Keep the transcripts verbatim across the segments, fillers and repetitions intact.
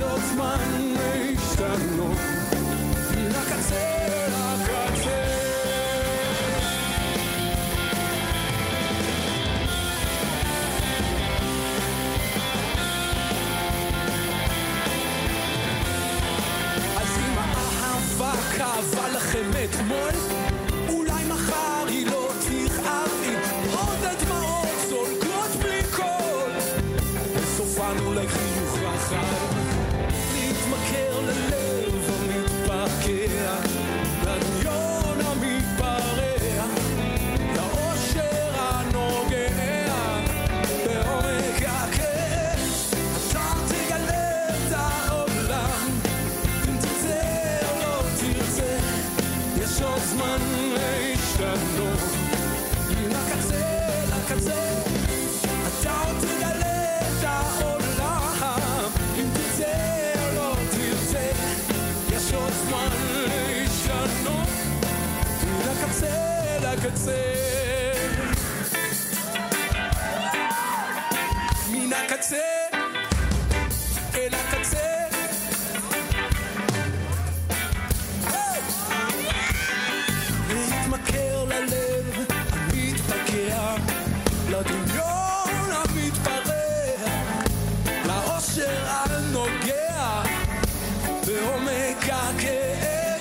למשוך זמן להשתנות מן הקצה לקצה. אז אם האהבה כאבה לכם אתמול, אולי מחר היא לא תכאב עם עוד הדמעות זולגות בלי קול. בסופן אולי חיוך רחב, להתמכר ללב המתפקע, לדמיון המתפרע, לאושר הנוגע בעומק הכאב. אתה תגלה את העולם, אם תרצה או לא תרצה, יש עוד זמן להשתנות מן הקצה לקצה. אתה עוד תגלה את העולם, אם תרצה או לא תרצה, יש עוד זמן להשתנות מן הקצה לקצה. מן הקצה אל הקצה. להתמכר ללב המתפקע, לדמיון המתפרע, לאושר הנוגע בעומק הכאב.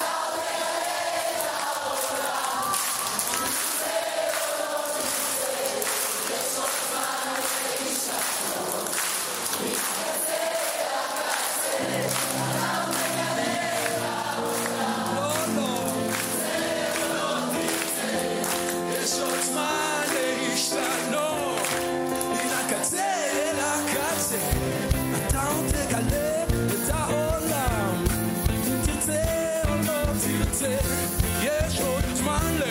אתה תגלה את העולם, אם תרצה או לא תרצה, יש עוד זמן להשתנות מן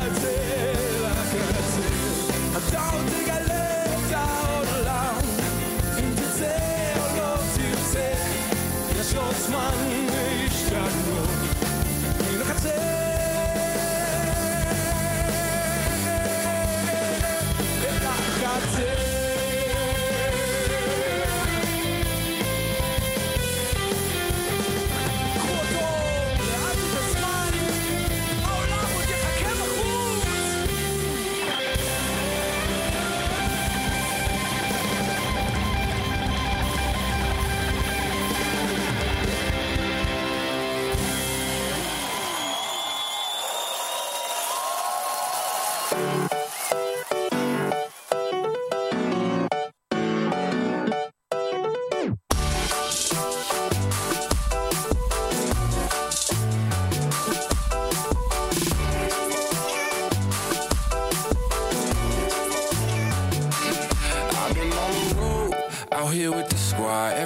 הקצה לקצה. אתה תגלה את העולם, אם תרצה או לא תרצה, יש עוד זמן להשתנות מן הקצה לקצה. אתה תגלה את העולם, אם תרצה או לא תרצה, יש עוד זמן להשתנות מן הקצה לקצה. אתה תגלה את העולם, אם תרצה או לא תרצה, יש עוד זמן להשתנות מן הקצה לקצה.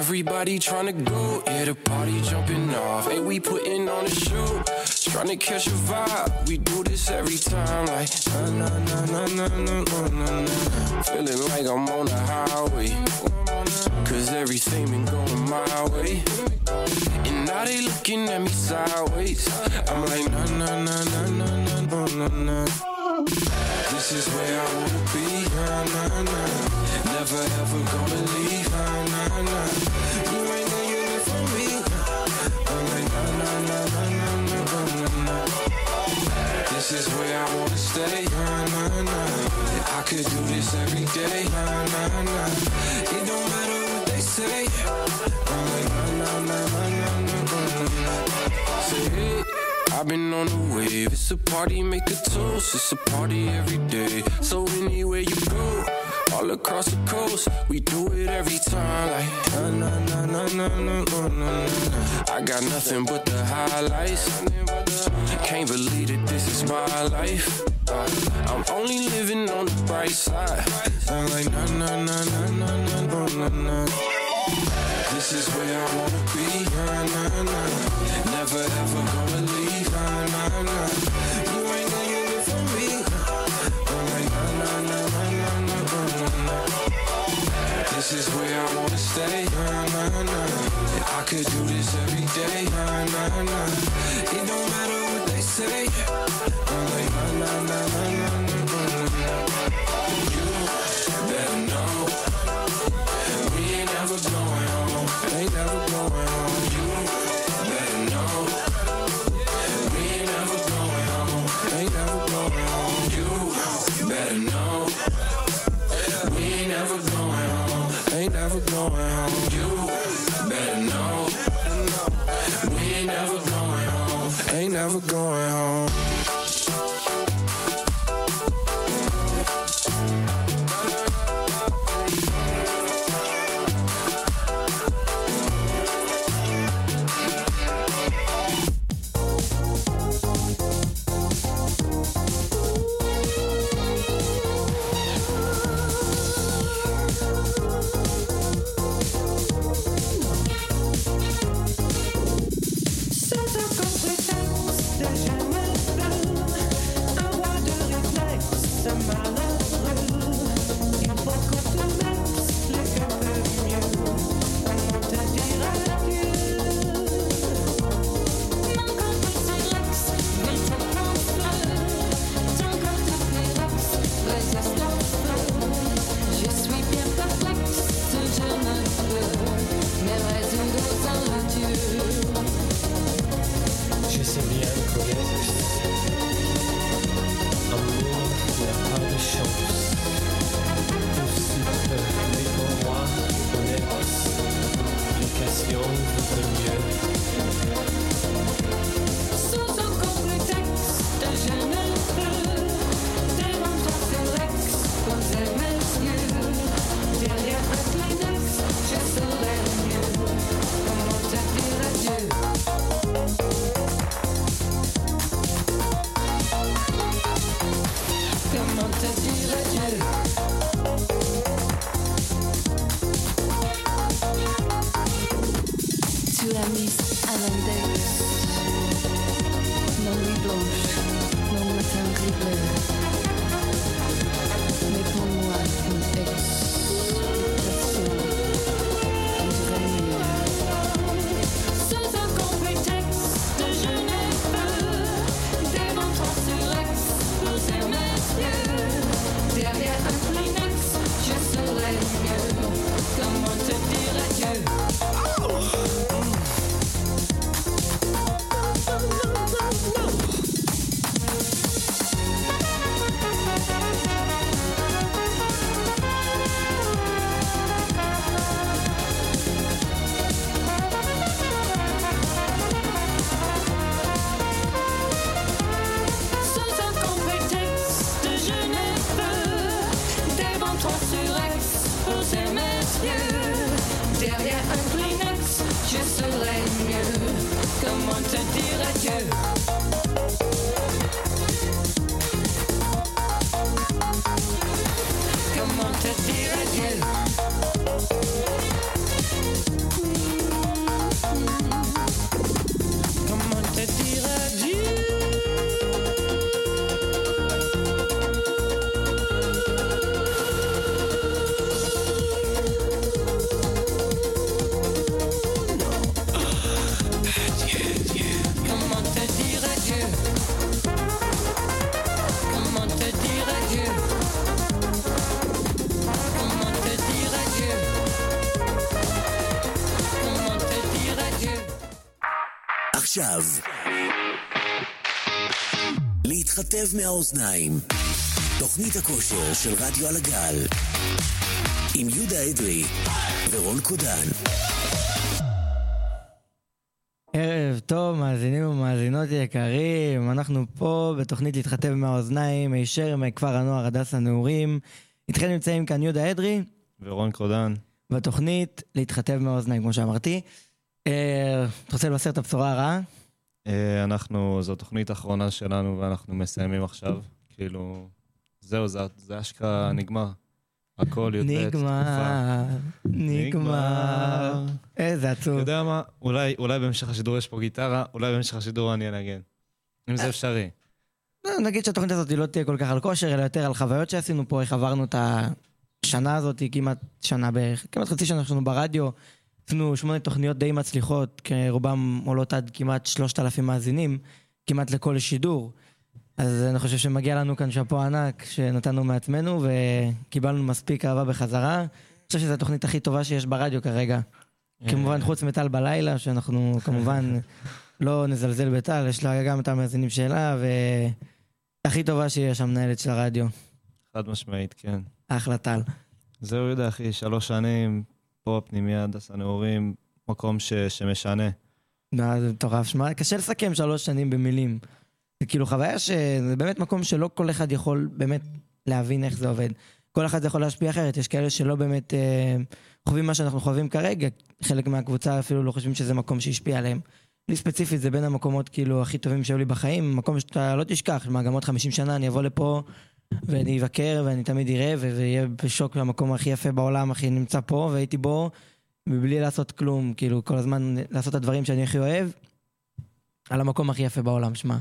Everybody tryna go, yeah, the party jumping off. Hey, we putting on a show, tryna catch a vibe. We do this every time, like na na na na na na na na. Feeling like I'm on the highway, cause everything been going my way. And now they looking at me sideways. I'm like na na na na na na na na. This is where I wanna be, na na na. Never ever gonna leave, nah, nah, nah. You ain't gonna get it from me. I'm like, nah, nah, nah, nah, nah, nah, nah. This is where I wanna stay, nah, nah, nah. I could do this every day, nah, nah, nah. It don't matter what they say. I'm like, nah, nah, nah, nah, nah, nah, nah. Say it. I've been on the wave, it's a party, make a toast, it's a party every day. So anywhere you go, all across the coast, we do it every time. Like na na na na na na na na. I got nothing but the highlights. Can't believe that this is my life. I'm only living on the bright side. I'm like na na na na na na na na. This is where I wanna be, nah, nah, nah. Never ever gonna leave, nah, nah, nah. You ain't gonna get it from me, I'm like, nah, nah, nah, nah, nah, nah, nah. This is where I wanna stay, nah, nah, nah. I could do this every day, nah, nah, nah. It don't matter what they say, I'm like, nah, nah, nah, nah, nah, nah, nah. You better know, we going home. They never going home. You better know. We ain't never going home. They never going home. You better know. We ain't never going home. They never going home. You better know. We ain't never going home. They never going home. עכשיו, להתחתב מהאוזניים, תוכנית הכושר של רדיו על הגל, עם יהודה אדרי ורון קודן. ערב טוב, מאזינים ומאזינות יקרים, אנחנו פה בתוכנית להתחתב מהאוזניים, הישר מכפר הנוער הדס הנעורים. איתכם נמצאים כאן יהודה אדרי ורון קודן, בתוכנית להתחתב מהאוזניים, כמו שאמרתי. אתה רוצה לבשר את הבשורה הרעה? אנחנו, זו תוכנית האחרונה שלנו ואנחנו מסיימים עכשיו, כאילו, זהו, זה אשכרה נגמר, הכל יוצא נגמר, נגמר, איזה עצוב. אתה יודע מה, אולי במשך השידור יש פה גיטרה, אולי במשך השידור אני אנגן, אם זה אפשרי. נגיד שהתוכנית הזאת לא תהיה כל כך על כושר, אלא יותר על חוויות שעשינו פה, איך עברנו את השנה הזאת, כמעט שנה בערך, כמעט חצי שנה שאנחנו ברדיו, עשינו שמונה תוכניות די מצליחות, רובם עולות עד כמעט שלושת אלפים מאזינים, כמעט לכל שידור. אז אני חושב שמגיע לנו כאן שפו ענק שנתנו מעצמנו, וקיבלנו מספיק אהבה בחזרה. חושב שזו התוכנית הכי טובה שיש ברדיו כרגע. כמובן, חוץ מטל בלילה, שאנחנו כמובן לא נזלזל בטל, יש לה גם את המאזינים שלה, והכי טובה שיש המנהלת של הרדיו. חד משמעית, כן. אחלה טל. זהו יהודה, אחי, שלוש שנים, פה פנימיה, דס הנאורים, מקום ש... שמשנה. זה טורף, שמע, קשה לסכם שלוש שנים במילים. זה כאילו חוויה שזה באמת מקום שלא כל אחד יכול באמת להבין איך זה עובד. כל אחד יכול להשפיע אחרת, יש כאלה שלא באמת אה, חווים מה שאנחנו חווים כרגע, חלק מהקבוצה אפילו לא חושבים שזה מקום שהשפיע עליהם. לי ספציפית זה בין המקומות כאילו הכי טובים שהיו לי בחיים, מקום שאתה לא תשכח, מה גם עוד חמישים שנה אני אבוא לפה ואני אבקר ואני תמיד אראה ויהיה בשוק למקום הכי יפה בעולם, הכי נמצא פה והייתי בו מבלי לעשות כלום, כאילו כל הזמן לעשות את הדברים שאני הכי אוהב, על המקום הכי יפה בעולם, שמה.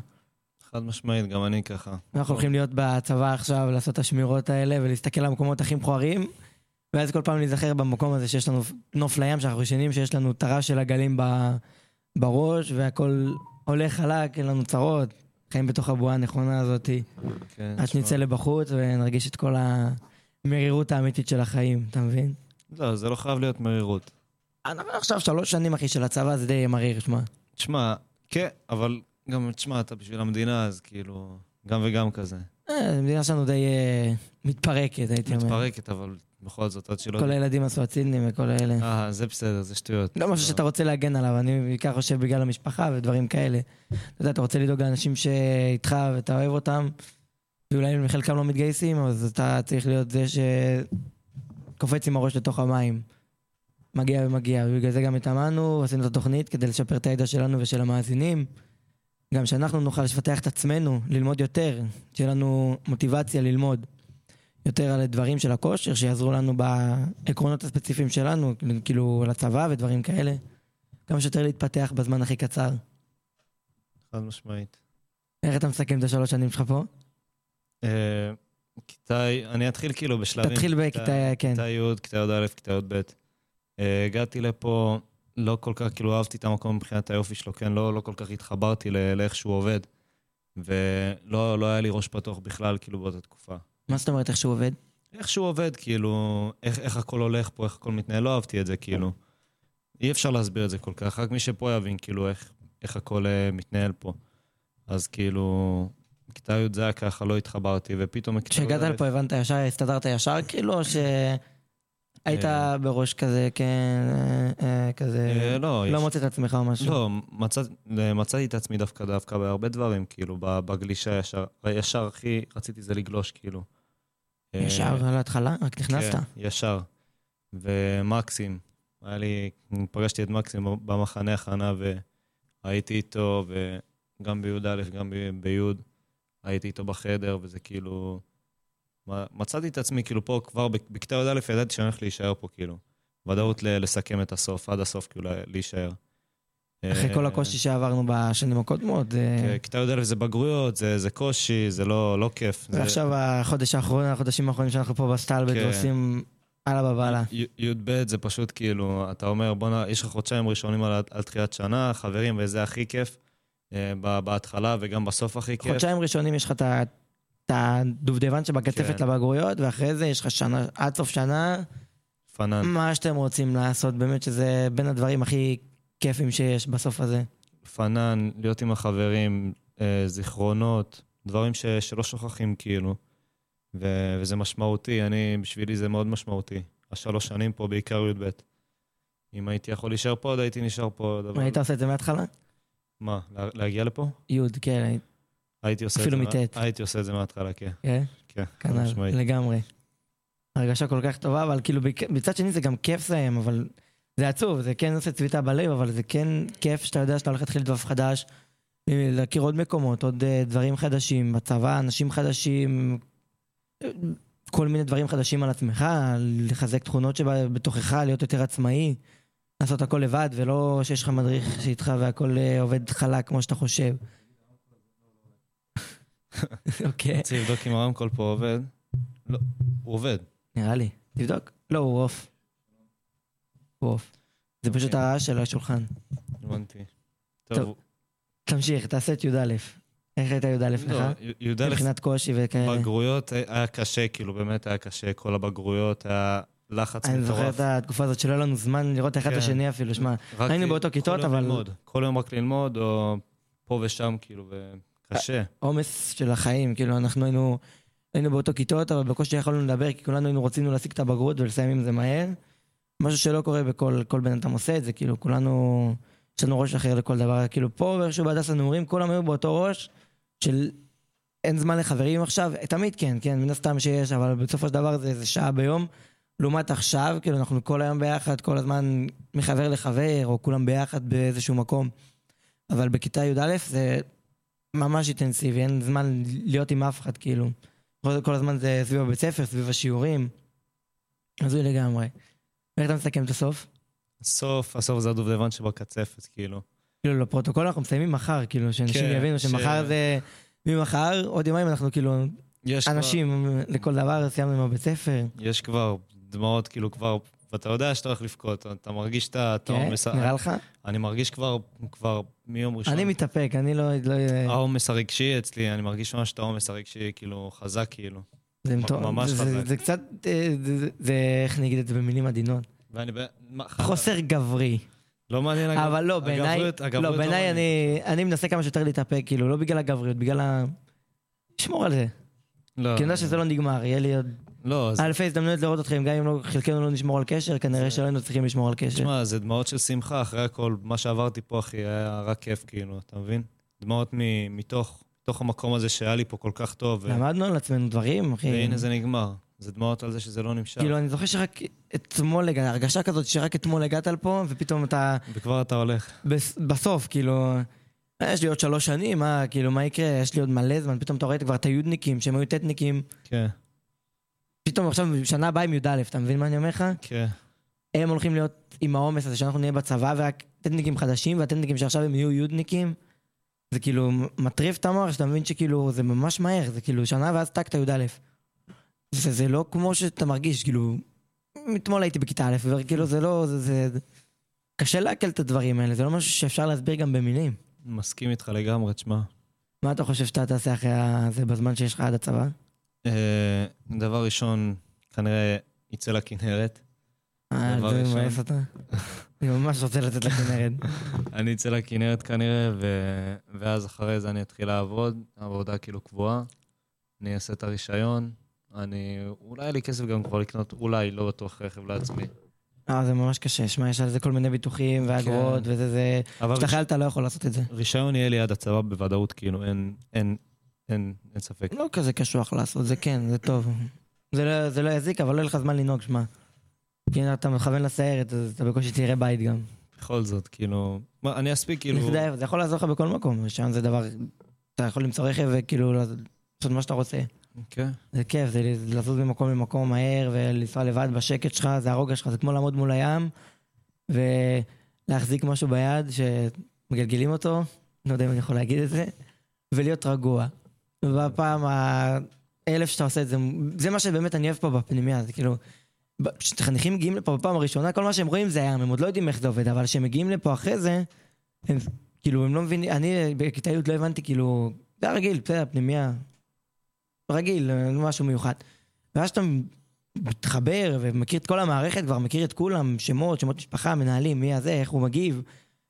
חד משמעית, גם אני ככה. אנחנו הולכים להיות בצבא עכשיו, לעשות את השמירות האלה, ולהסתכל על המקומות הכי מכוערים, ואז כל פעם להיזכר במקום הזה שיש לנו נוף לים, שאנחנו ישנים, שיש לנו טרה של הגלים בראש, והכל הולך חלק, אין לנו צרות, חיים בתוך הבועה הנכונה הזאת, עד שנצא לבחוץ, ונרגיש את כל המרירות האמיתית של החיים, אתה מבין? לא, זה לא חייב להיות מרירות. אני עכשיו שלוש שנים, אחי, של הצבא, זה די מריר, שמה. שמה, כן, אבל... גם, תשמע, אתה בשביל המדינה, אז כאילו, גם וגם כזה. המדינה שלנו די מתפרקת, הייתי אומר. מתפרקת, אבל בכל זאת, עד שלא... כל הילדים עשו הצילים וכל האלה. אה, זה בסדר, זה שטויות. לא משהו שאתה רוצה להגן עליו, אני בעיקר חושב בגלל המשפחה ודברים כאלה. אתה יודע, אתה רוצה לדאוג לאנשים שאיתך ואתה אוהב אותם, ואולי מחלקם לא מתגייסים, אז אתה צריך להיות זה שקופץ עם הראש לתוך המים. מגיע ומגיע, ובגלל זה גם התאמנו, עשינו את התוכנית כדי לשפר את הידע שלנו ושל המאזינים. גם שאנחנו נוכל לפתח את עצמנו, ללמוד יותר, שיהיה לנו מוטיבציה ללמוד יותר על הדברים של הכושר, שיעזרו לנו בעקרונות הספציפיים שלנו, כאילו לצבא ודברים כאלה, כמה שיותר להתפתח בזמן הכי קצר. חד משמעית. איך אתה מסכם את השלוש שנים שלך פה? כיתה, אני אתחיל כאילו בשלבים. תתחיל בכיתה, כן. כיתה י', כיתה י' א', כיתה י' ב'. הגעתי לפה... לא כל כך, כאילו אהבתי את המקום מבחינת היופי שלו, כן, לא, לא כל כך התחברתי לאיך שהוא עובד, ולא, לא היה לי ראש פתוח בכלל, כאילו, באותה תקופה. מה זאת אומרת, איך שהוא עובד? איך שהוא עובד, כאילו, איך, איך הכל הולך פה, איך הכל מתנהל, לא אהבתי את זה, כאילו. אי אפשר להסביר את זה כל כך, רק מי שפה יבין, כאילו, איך, איך הכל מתנהל פה. אז, כאילו, כיתה י' זה היה ככה, לא התחברתי, ופתאום... כשהגעת לפה, הבנת ישר, הסתדרת ישר, כאילו, ש... היית בראש כזה, כן, כזה, לא מוצאת את עצמך או משהו? לא, מצאתי את עצמי דווקא דווקא בהרבה דברים, כאילו, בגלישה ישר, ישר הכי רציתי זה לגלוש, כאילו. ישר על ההתחלה? רק נכנסת? כן, ישר. ומקסים, היה לי, פגשתי את מקסים במחנה החנה, והייתי איתו, וגם ביוד א', גם ביוד, הייתי איתו בחדר, וזה כאילו... מצאתי את עצמי, כאילו, פה כבר בכתב עוד א', ידעתי שאני הולך להישאר פה, כאילו. ודאות לסכם את הסוף, עד הסוף, כאילו, להישאר. אחרי כל הקושי שעברנו בשנים הקודמות. כתב עוד א', זה בגרויות, זה קושי, זה לא כיף. ועכשיו החודש האחרון, החודשים האחרונים שאנחנו פה בסטלבט, עושים עלה בבעלה. י' ב' זה פשוט, כאילו, אתה אומר, בוא נע, יש לך חודשיים ראשונים על תחילת שנה, חברים, וזה הכי כיף, בהתחלה וגם בסוף הכי כיף. חודשיים ראשונים יש לך את הדובדבן שבכתפת לבגרויות, ואחרי זה יש לך שנה, עד סוף שנה, פנן. מה שאתם רוצים לעשות, באמת שזה בין הדברים הכי כיפים שיש בסוף הזה. פנן, להיות עם החברים, זיכרונות, דברים ש, שלא שוכחים כאילו, ו, וזה משמעותי, אני, בשבילי זה מאוד משמעותי. השלוש שנים פה בעיקר י' ב'. אם הייתי יכול להישאר פה, עוד הייתי נשאר פה. דבר... היית עושה את זה מההתחלה? מה, לה, להגיע לפה? י' כן, הייתי. הייתי עושה, מה... הייתי עושה את זה מההתחלה, כן. כן? כן, כנל, לגמרי. הרגשה כל כך טובה, אבל כאילו, בצד שני זה גם כיף סיים, אבל זה עצוב, זה כן עושה צביטה בלב, אבל זה כן כיף שאתה יודע שאתה הולך להתחיל דבב חדש, להכיר עוד מקומות, עוד דברים חדשים, בצבא, אנשים חדשים, כל מיני דברים חדשים על עצמך, לחזק תכונות שבתוכך, להיות יותר עצמאי, לעשות הכל לבד, ולא שיש לך מדריך שאיתך והכל עובד חלק כמו שאתה חושב. אוקיי. צריך לבדוק אם הרמקול פה עובד. לא, הוא עובד. נראה לי. תבדוק? לא, הוא עוף. הוא עוף. זה פשוט הרעש של השולחן. הבנתי. טוב. תמשיך, תעשה את י' א'. איך הייתה י' א' לך? י' א' מבחינת קושי וכאלה. בגרויות היה קשה, כאילו באמת היה קשה. כל הבגרויות היה לחץ מטורף. אני זוכר את התקופה הזאת שלא לנו זמן לראות אחד לשני אפילו, שמע, היינו באותו כיתות, אבל... כל יום רק ללמוד, או פה ושם, כאילו, וקשה. עומס של החיים, כאילו, אנחנו היינו, היינו באותו כיתות, אבל בקושי יכולנו לדבר, כי כולנו היינו רוצים להשיג את הבגרות ולסיים עם זה מהר. משהו שלא קורה בכל, כל בן אדם עושה את זה, כאילו, כולנו, יש לנו ראש אחר לכל דבר, כאילו, פה, ואיזשהו בהדס הנאורים, כולם היו באותו ראש של... אין זמן לחברים עכשיו, תמיד כן, כן, מן הסתם שיש, אבל בסופו של דבר זה, זה שעה ביום, לעומת עכשיו, כאילו אנחנו כל היום ביחד, כל הזמן מחבר לחבר, או כולם ביחד באיזשהו מקום, אבל בכיתה י' א' זה ממש אינטנסיבי, אין זמן להיות עם אף אחד, כאילו, כל הזמן זה סביב הבית ספר, סביב השיעורים, אז הוא לגמרי. איך אתה מסכם את הסוף? הסוף, הסוף זה הדובדבן שבקצפת, כאילו. כאילו, לפרוטוקול אנחנו מסיימים מחר, כאילו, שאנשים יבינו שמחר זה... ממחר, עוד יומיים אנחנו כאילו אנשים כבר... לכל דבר, סיימנו עם הבית ספר. יש כבר דמעות כאילו כבר, ואתה יודע שאתה הולך לבכות, אתה מרגיש שאתה... כן, מסע... נראה לך? אני מרגיש כבר, כבר מיום ראשון. אני מתאפק, אני לא... לא... העומס הרגשי אצלי, אני מרגיש ממש את העומס הרגשי כאילו חזק כאילו. זה, ממש זה, חזק. זה, זה קצת, זה, זה, איך נגיד את זה במילים עדינות? ואני... חוסר גברי. לא מעניין הגבריות. אבל לא, בעיניי, לא, בעיניי אני, אני מנסה כמה שיותר להתאפק, כאילו, לא בגלל הגבריות, בגלל ה... שמור על זה. לא. כי אני יודע שזה לא נגמר, יהיה לי עוד... לא, זה... אלפי הזדמנויות לראות אתכם, גם אם לא, חלקנו לא נשמור על קשר, כנראה שלא היינו צריכים לשמור על קשר. תשמע, זה דמעות של שמחה, אחרי הכל, מה שעברתי פה, אחי, היה רק כיף, כאילו, אתה מבין? דמעות מ- מתוך, מתוך המקום הזה שהיה לי פה כל כך טוב. למדנו על עצמנו דברים, אחי. והנה זה נגמר. זה דמעות על זה שזה לא נמשך. כאילו, אני זוכר שרק אתמול הגעת, הרגשה כזאת שרק אתמול הגעת על פה, ופתאום אתה... וכבר אתה הולך. בסוף, כאילו, יש לי עוד שלוש שנים, מה, כאילו, מה יקרה? יש לי עוד מלא זמן, פתאום אתה רואה כבר את היודניקים, שהם היו טטניקים. כן. פתאום עכשיו, שנה הבאה עם י' א', אתה מבין מה אני אומר לך? כן. הם הולכים להיות עם העומס הזה, שאנחנו נהיה בצבא, והטטניקים חדשים, והטטניקים שעכשיו הם יהיו יודניקים. זה כאילו, מטריף את המוח, שאתה מבין שכאילו, זה ממש מהר, זה כאילו, שנה ואז תק את י' א'. זה לא כמו שאתה מרגיש, כאילו, מתמול הייתי בכיתה א', וכאילו זה לא, זה, זה... קשה להקל את הדברים האלה, זה לא משהו שאפשר להסביר גם במילים. מסכים איתך לגמרי, תשמע. מה אתה חושב שאתה תעשה אחרי זה בזמן שיש לך עד הצבא? דבר ראשון, כנראה יצא לכנרת. אה, זה מבאס אותה. אני ממש רוצה לצאת לכנרת. אני יצא לכנרת כנראה, ואז אחרי זה אני אתחיל לעבוד, העבודה כאילו קבועה, אני אעשה את הרישיון, אני, אולי היה לי כסף גם כבר לקנות, אולי, לא בטוח רכב לעצמי. אה, זה ממש קשה, שמע, יש על זה כל מיני ביטוחים ואגרות וזה, זה... כשתחייל אתה לא יכול לעשות את זה. רישיון יהיה לי עד הצבא בוודאות, כאילו, אין, אין, אין, אין ספק. לא כזה קשוח לעשות, זה כן, זה טוב. זה לא, זה לא יזיק, אבל לא יהיה לך זמן לנהוג, שמע. כי אתה מכוון לסיירת, אז אתה בקושי תראה בית גם. בכל זאת, כאילו... מה, אני אספיק, כאילו... זה יכול לעזור לך בכל מקום, רישיון זה דבר... אתה יכול למצוא רכב וכאילו לעשות מה שאתה רוצה. זה כיף, זה לזוז במקום למקום מהר ולנסוע לבד בשקט שלך, זה הרוגע שלך, זה כמו לעמוד מול הים ולהחזיק משהו ביד שמגלגלים אותו, לא יודע אם אני יכול להגיד את זה, ולהיות רגוע. ובפעם האלף שאתה עושה את זה, זה מה שבאמת אני אוהב פה בפנימיה, זה כאילו, כשחניכים מגיעים לפה בפעם הראשונה, כל מה שהם רואים זה הים, הם עוד לא יודעים איך זה עובד, אבל כשהם מגיעים לפה אחרי זה, הם כאילו, הם לא מבינים, אני בכיתה י' לא הבנתי, כאילו, זה הרגיל, בסדר, הפנימיה. רגיל, משהו מיוחד. ואז שאתה מתחבר ומכיר את כל המערכת, כבר מכיר את כולם, שמות, שמות משפחה, מנהלים, מי הזה, איך הוא מגיב,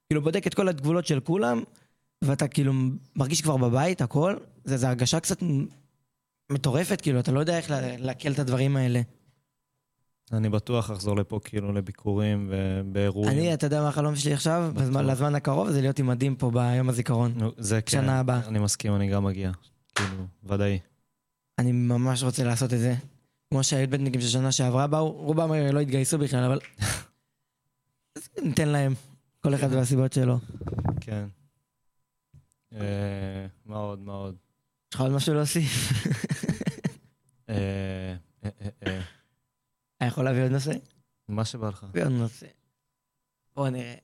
כאילו בודק את כל התגבולות של כולם, ואתה כאילו מרגיש כבר בבית, הכל, זה, זה הרגשה קצת מטורפת, כאילו, אתה לא יודע איך להקל את הדברים האלה. אני בטוח אחזור לפה, כאילו, לביקורים ובאירועים. אני, אתה יודע מה החלום שלי עכשיו, בזמן, לזמן הקרוב, זה להיות עם מדים פה ביום הזיכרון. זה כן, שנה הבא. אני מסכים, אני גם מגיע, כאילו, ודאי. אני ממש רוצה לעשות את זה. כמו שהיית בטניקים של שנה שעברה באו, רובם לא התגייסו בכלל, אבל ניתן להם. כל אחד והסיבות שלו. כן. מה עוד, מה עוד? יש לך עוד משהו להוסיף? אני יכול להביא עוד נושא? מה שבא לך? להביא עוד נושא. בוא נראה.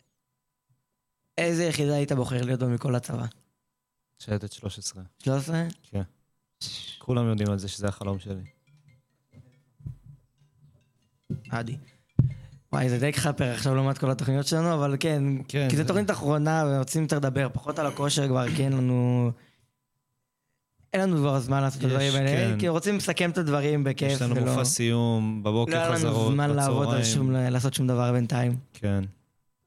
איזה יחידה היית בוחר להיות בה מכל הצבא? שייטת שלוש עשרה. שלוש עשרה? כן. כולם יודעים על זה שזה החלום שלי. עדי. וואי, זה די חפר, עכשיו לומד כל התוכניות שלנו, אבל כן, כן כי זה, זה תוכנית אחרונה, ורוצים יותר לדבר, פחות על הכושר כבר, כן, לנו... אין לנו כבר זמן לעשות את הדברים האלה, כי רוצים לסכם את הדברים בכיף. יש לנו מופע סיום, בבוקר חזרות, בצהריים. לא היה לנו זמן לעשות שום דבר בינתיים. כן.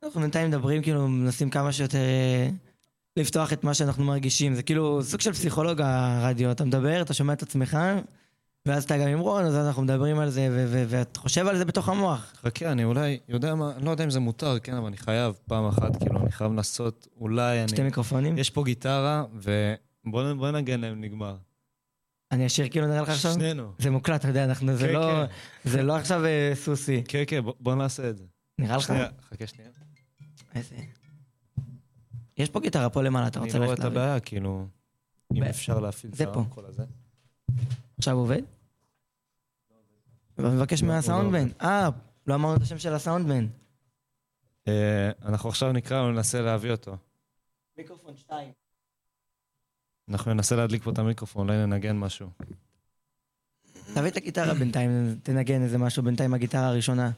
אנחנו בינתיים מדברים, כאילו, מנסים כמה שיותר לפתוח את מה שאנחנו מרגישים. זה כאילו סוג של פסיכולוג הרדיו. אתה מדבר, אתה שומע את עצמך, ואז אתה גם עם רון, אז אנחנו מדברים על זה, ואת חושב על זה בתוך המוח. חכה, אני אולי יודע מה, אני לא יודע אם זה מותר, כן, אבל אני חייב פעם אחת, כאילו, אני חייב לעשות, אולי אני... שתי מיקרופונים? יש פה גיטרה, ובוא נגן להם, נגמר. אני אשאיר כאילו נראה לך עכשיו? שנינו. זה מוקלט, אתה יודע, אנחנו, זה לא, זה לא עכשיו סוסי. כן, כן, בוא נעשה את זה. נראה לך? חכה שנייה. איזה... יש פה גיטרה פה למעלה, אתה רוצה ללכת להביא? אני לא רואה את הבעיה, כאילו, אם אפשר להפעיל את כל הזה. עכשיו עובד? מבקש מהסאונדמן. אה, לא אמרנו את השם של הסאונדמן. אנחנו עכשיו נקרא, ננסה להביא אותו. מיקרופון שתיים. אנחנו ננסה להדליק פה את המיקרופון, אולי ננגן משהו. תביא את הגיטרה בינתיים, תנגן איזה משהו, בינתיים הגיטרה הראשונה.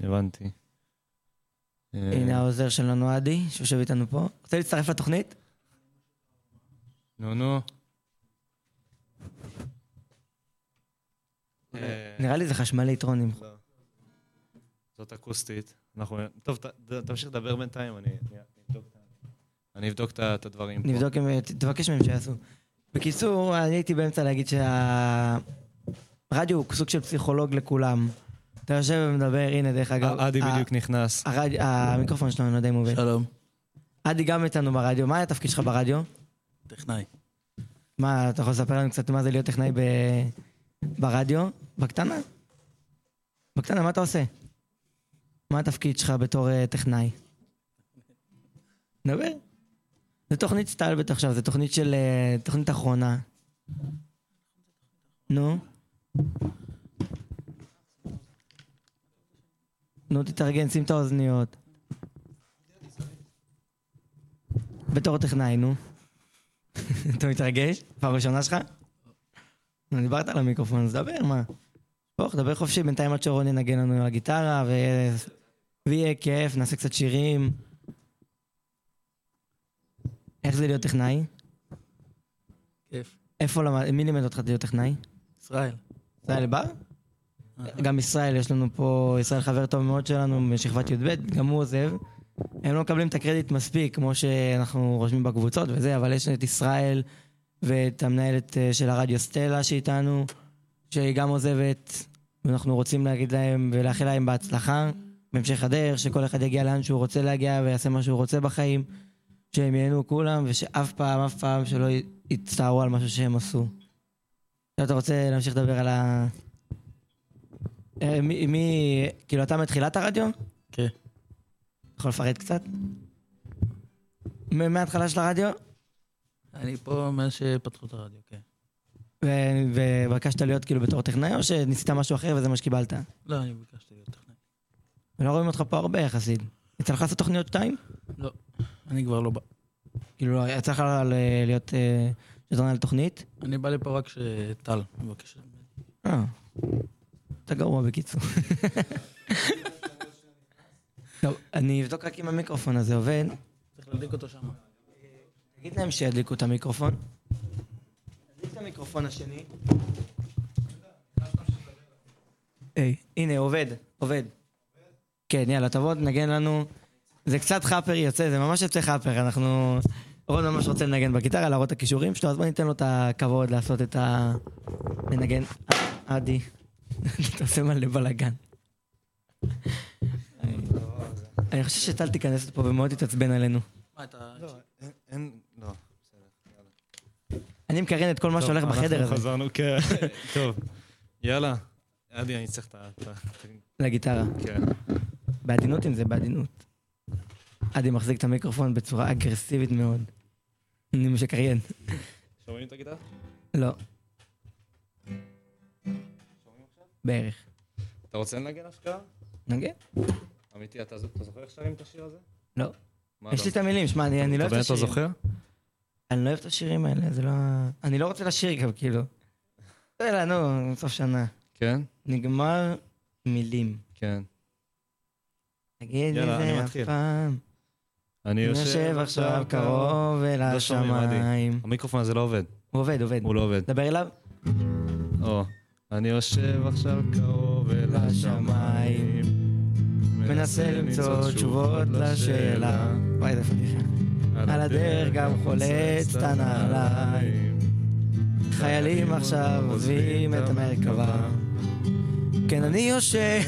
הבנתי. הנה העוזר שלנו, עדי, שיושב איתנו פה. רוצה להצטרף לתוכנית? נו, נו. נראה לי זה חשמלי יתרונים. זאת אקוסטית. טוב, תמשיך לדבר בינתיים, אני אבדוק את הדברים פה. נבדוק, תבקש מהם שיעשו. בקיצור, אני הייתי באמצע להגיד שהרדיו הוא סוג של פסיכולוג לכולם. אתה יושב ומדבר, הנה דרך אגב. עדי בדיוק נכנס. המיקרופון שלנו, אני לא יודע אם עובד. שלום. עדי גם איתנו ברדיו. מה היה התפקיד שלך ברדיו? טכנאי. מה, אתה יכול לספר לנו קצת מה זה להיות טכנאי ב... ברדיו? בקטנה? בקטנה, מה אתה עושה? מה התפקיד שלך בתור טכנאי? נדבר. זה תוכנית סטייל בטח עכשיו, זה תוכנית של... תוכנית אחרונה. נו? נו, תתארגן, שים את האוזניות. בתור טכנאי, נו. אתה מתרגש? פעם ראשונה שלך? דיברת על המיקרופון, אז דבר, מה? בואו, דבר חופשי, בינתיים עד שרוני נגן לנו על הגיטרה, ויהיה כיף, נעשה קצת שירים. איך זה להיות טכנאי? כיף. איפה למד, מי לימד אותך להיות טכנאי? ישראל. ישראל בר? גם ישראל, יש לנו פה, ישראל חבר טוב מאוד שלנו, משכבת י"ב, גם הוא עוזב. הם לא מקבלים את הקרדיט מספיק, כמו שאנחנו רושמים בקבוצות וזה, אבל יש את ישראל... ואת המנהלת של הרדיו סטלה שאיתנו, שהיא גם עוזבת, ואנחנו רוצים להגיד להם ולאחל להם בהצלחה, בהמשך הדרך, שכל אחד יגיע לאן שהוא רוצה להגיע ויעשה מה שהוא רוצה בחיים, שהם ייהנו כולם, ושאף פעם, אף פעם שלא יצטערו על משהו שהם עשו. אתה רוצה להמשיך לדבר על ה... מי, מי... כאילו, אתה מתחילת הרדיו? כן. יכול לפרט קצת? מההתחלה של הרדיו? אני פה מאז שפתחו את הרדיו, כן. ובקשת להיות כאילו בתור טכנאי, או שניסית משהו אחר וזה מה שקיבלת? לא, אני ביקשתי להיות טכנאי. ולא רואים אותך פה הרבה, חסיד. יצא לך לעשות תוכניות שתיים? לא, אני כבר לא בא. כאילו, יצא לך להיות שדרן על תוכנית? אני בא לפה רק שטל, מבקשת. אה, אתה גרוע בקיצור. טוב, אני אבדוק רק אם המיקרופון הזה עובד. צריך להדליק אותו שם. תגיד להם שידליקו את המיקרופון. תדליק את המיקרופון השני. היי, הנה, עובד, עובד. כן, יאללה, תבוא, נגן לנו. זה קצת חאפר יוצא, זה ממש יוצא חאפר. אנחנו... רון ממש רוצה לנגן בגיטרה, להראות את הכישורים שלו, אז בוא ניתן לו את הכבוד לעשות את ה... לנגן... עדי. אתה עושה מלא בלאגן. אני חושב שטל תיכנס פה ומאוד תתעצבן עלינו. מה, אתה... אין... לא, בסדר. אני מקרן את כל מה שהולך בחדר הזה. אנחנו חזרנו כ... טוב, יאללה. עדי, אני צריך את ה... לגיטרה. כן. בעדינות עם זה, בעדינות. עדי מחזיק את המיקרופון בצורה אגרסיבית מאוד. אני משקריין. שומעים את הגיטרה? לא. שומעים עכשיו? בערך. אתה רוצה לנגן השקעה? נגן. אמיתי, אתה זוכר איך שרים את השיר הזה? לא. יש לי את המילים, שמע, אני לא אוהב את השירים. אתה זוכר? אני לא אוהב את השירים האלה, זה לא... אני לא רוצה לשיר גם, כאילו. לא, נו, סוף שנה. כן? נגמר מילים. כן. תגיד לי זה אף פעם. אני יושב עכשיו קרוב אל השמיים. המיקרופון הזה לא עובד. הוא עובד, עובד. הוא לא עובד. דבר אליו. או, אני יושב עכשיו קרוב אל השמיים, מנסה למצוא תשובות לשאלה. וואי, זה פתיחה. על הדרך גם חולץ את הנעליים. חיילים עכשיו עוזבים את המרכבה. כן, אני יושב.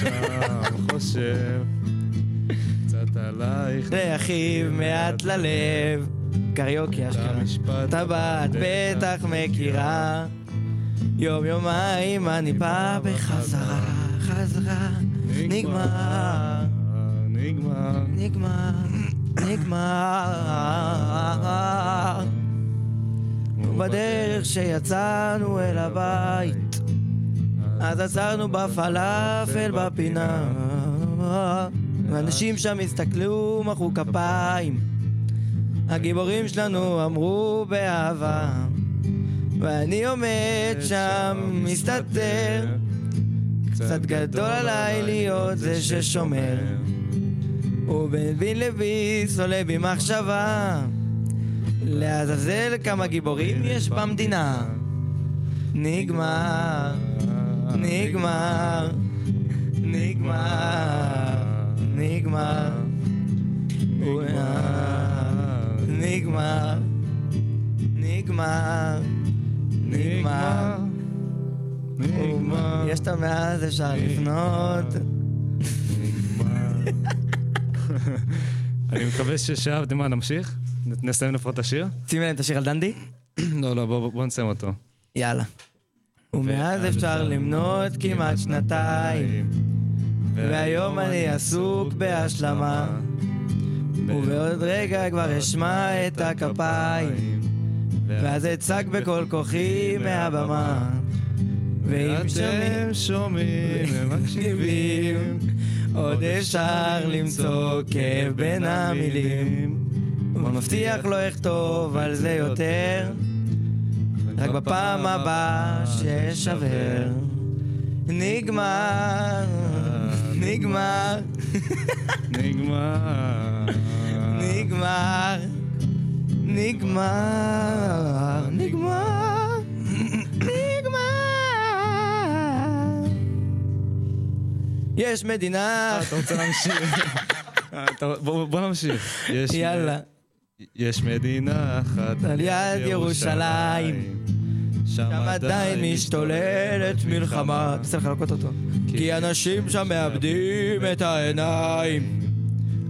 שם חושב. קצת עלייך. להכיב מעט ללב. קריוקי אשכרה. טבעת בטח מכירה. יום יומיים אני בא בחזרה. חזרה. נגמר. נגמר. נגמר. נגמר. ובדרך שיצאנו אל הבית, אז עצרנו בפלאפל בפינה, ואנשים שם הסתכלו, מחאו כפיים. הגיבורים שלנו אמרו באהבה, ואני עומד שם מסתתר. קצת גדול עליי להיות זה ששומר, ובין בין לבי סולה בי מחשבה, לעזאזל כמה גיבורים יש במדינה. נגמר, נגמר, נגמר, נגמר, נגמר, נגמר, נגמר, נגמר. יש את המאה הזה שהרפנות. נגמר. אני מקווה ששאהבתם. מה, נמשיך? נסיים לפחות את השיר? שים להם את השיר על דנדי? לא, לא, בואו נסיים אותו. יאללה. ומאז אפשר למנות כמעט שנתיים, והיום אני עסוק בהשלמה, ובעוד רגע כבר אשמע את הכפיים, ואז אצעק בכל כוחי מהבמה, ואם שומעים ומקשיבים, עוד אפשר למצוא כאב בין המילים, ומבטיח לא אכתוב על זה יותר, רק בפעם הבאה ששבר. נגמר, נגמר, נגמר, נגמר, נגמר, נגמר, נגמר. יש מדינה. אתה רוצה להמשיך? בוא נמשיך. יאללה. יש מדינה אחת על יד ירושלים, שם עדיין משתוללת מלחמה, כי אנשים שם מאבדים את העיניים,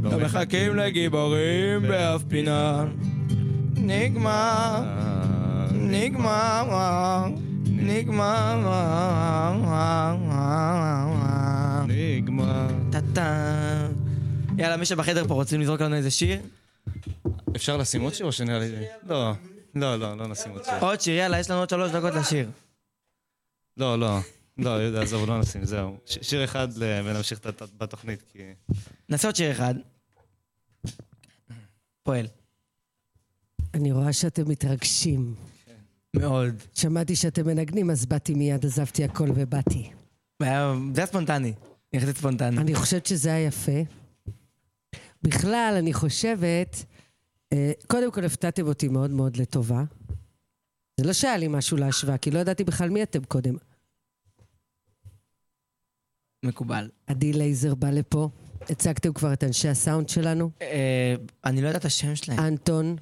לא מחכים לגיבורים באף פינה. נגמר, נגמר, נגמר, נגמר. יאללה, מי שבחדר פה רוצים לזרוק לנו איזה שיר? אפשר לשים עוד שיר או שנראה לי? לא, לא, לא, לא נשים עוד שיר. עוד שיר, יאללה, יש לנו עוד שלוש דקות לשיר. לא, לא, לא, עזוב, לא נשים, זהו. שיר אחד ונמשיך בתוכנית, כי... נעשה עוד שיר אחד. פועל. אני רואה שאתם מתרגשים. מאוד. שמעתי שאתם מנגנים, אז באתי מיד, עזבתי הכל ובאתי. זה ספונטני, יחסית ספונטני. אני חושבת שזה היה יפה. בכלל, אני חושבת... קודם כל הפתעתם אותי מאוד מאוד לטובה. זה לא שהיה לי משהו להשוואה, כי לא ידעתי בכלל מי אתם קודם. מקובל. עדי לייזר בא לפה. הצגתם כבר את אנשי הסאונד שלנו. אני לא יודעת השם שלהם. אנטון.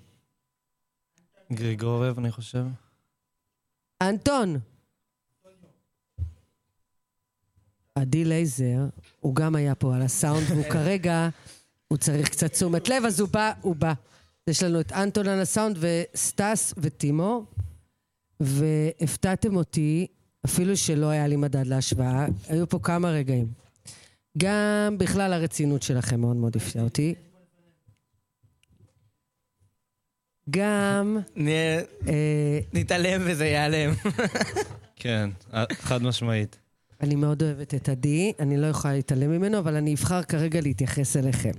גריגורב, אני חושב. אנטון. עדי לייזר, הוא גם היה פה על הסאונד, והוא כרגע... הוא צריך קצת תשומת לב, אז הוא בא, הוא בא. יש לנו את אנטון על הסאונד וסטס וטימו, והפתעתם אותי, אפילו שלא היה לי מדד להשוואה, היו פה כמה רגעים. גם בכלל הרצינות שלכם מאוד מאוד הפתעה אותי. גם... נתעלם וזה ייעלם. כן, חד משמעית. אני מאוד אוהבת את עדי, אני לא יכולה להתעלם ממנו, אבל אני אבחר כרגע להתייחס אליכם.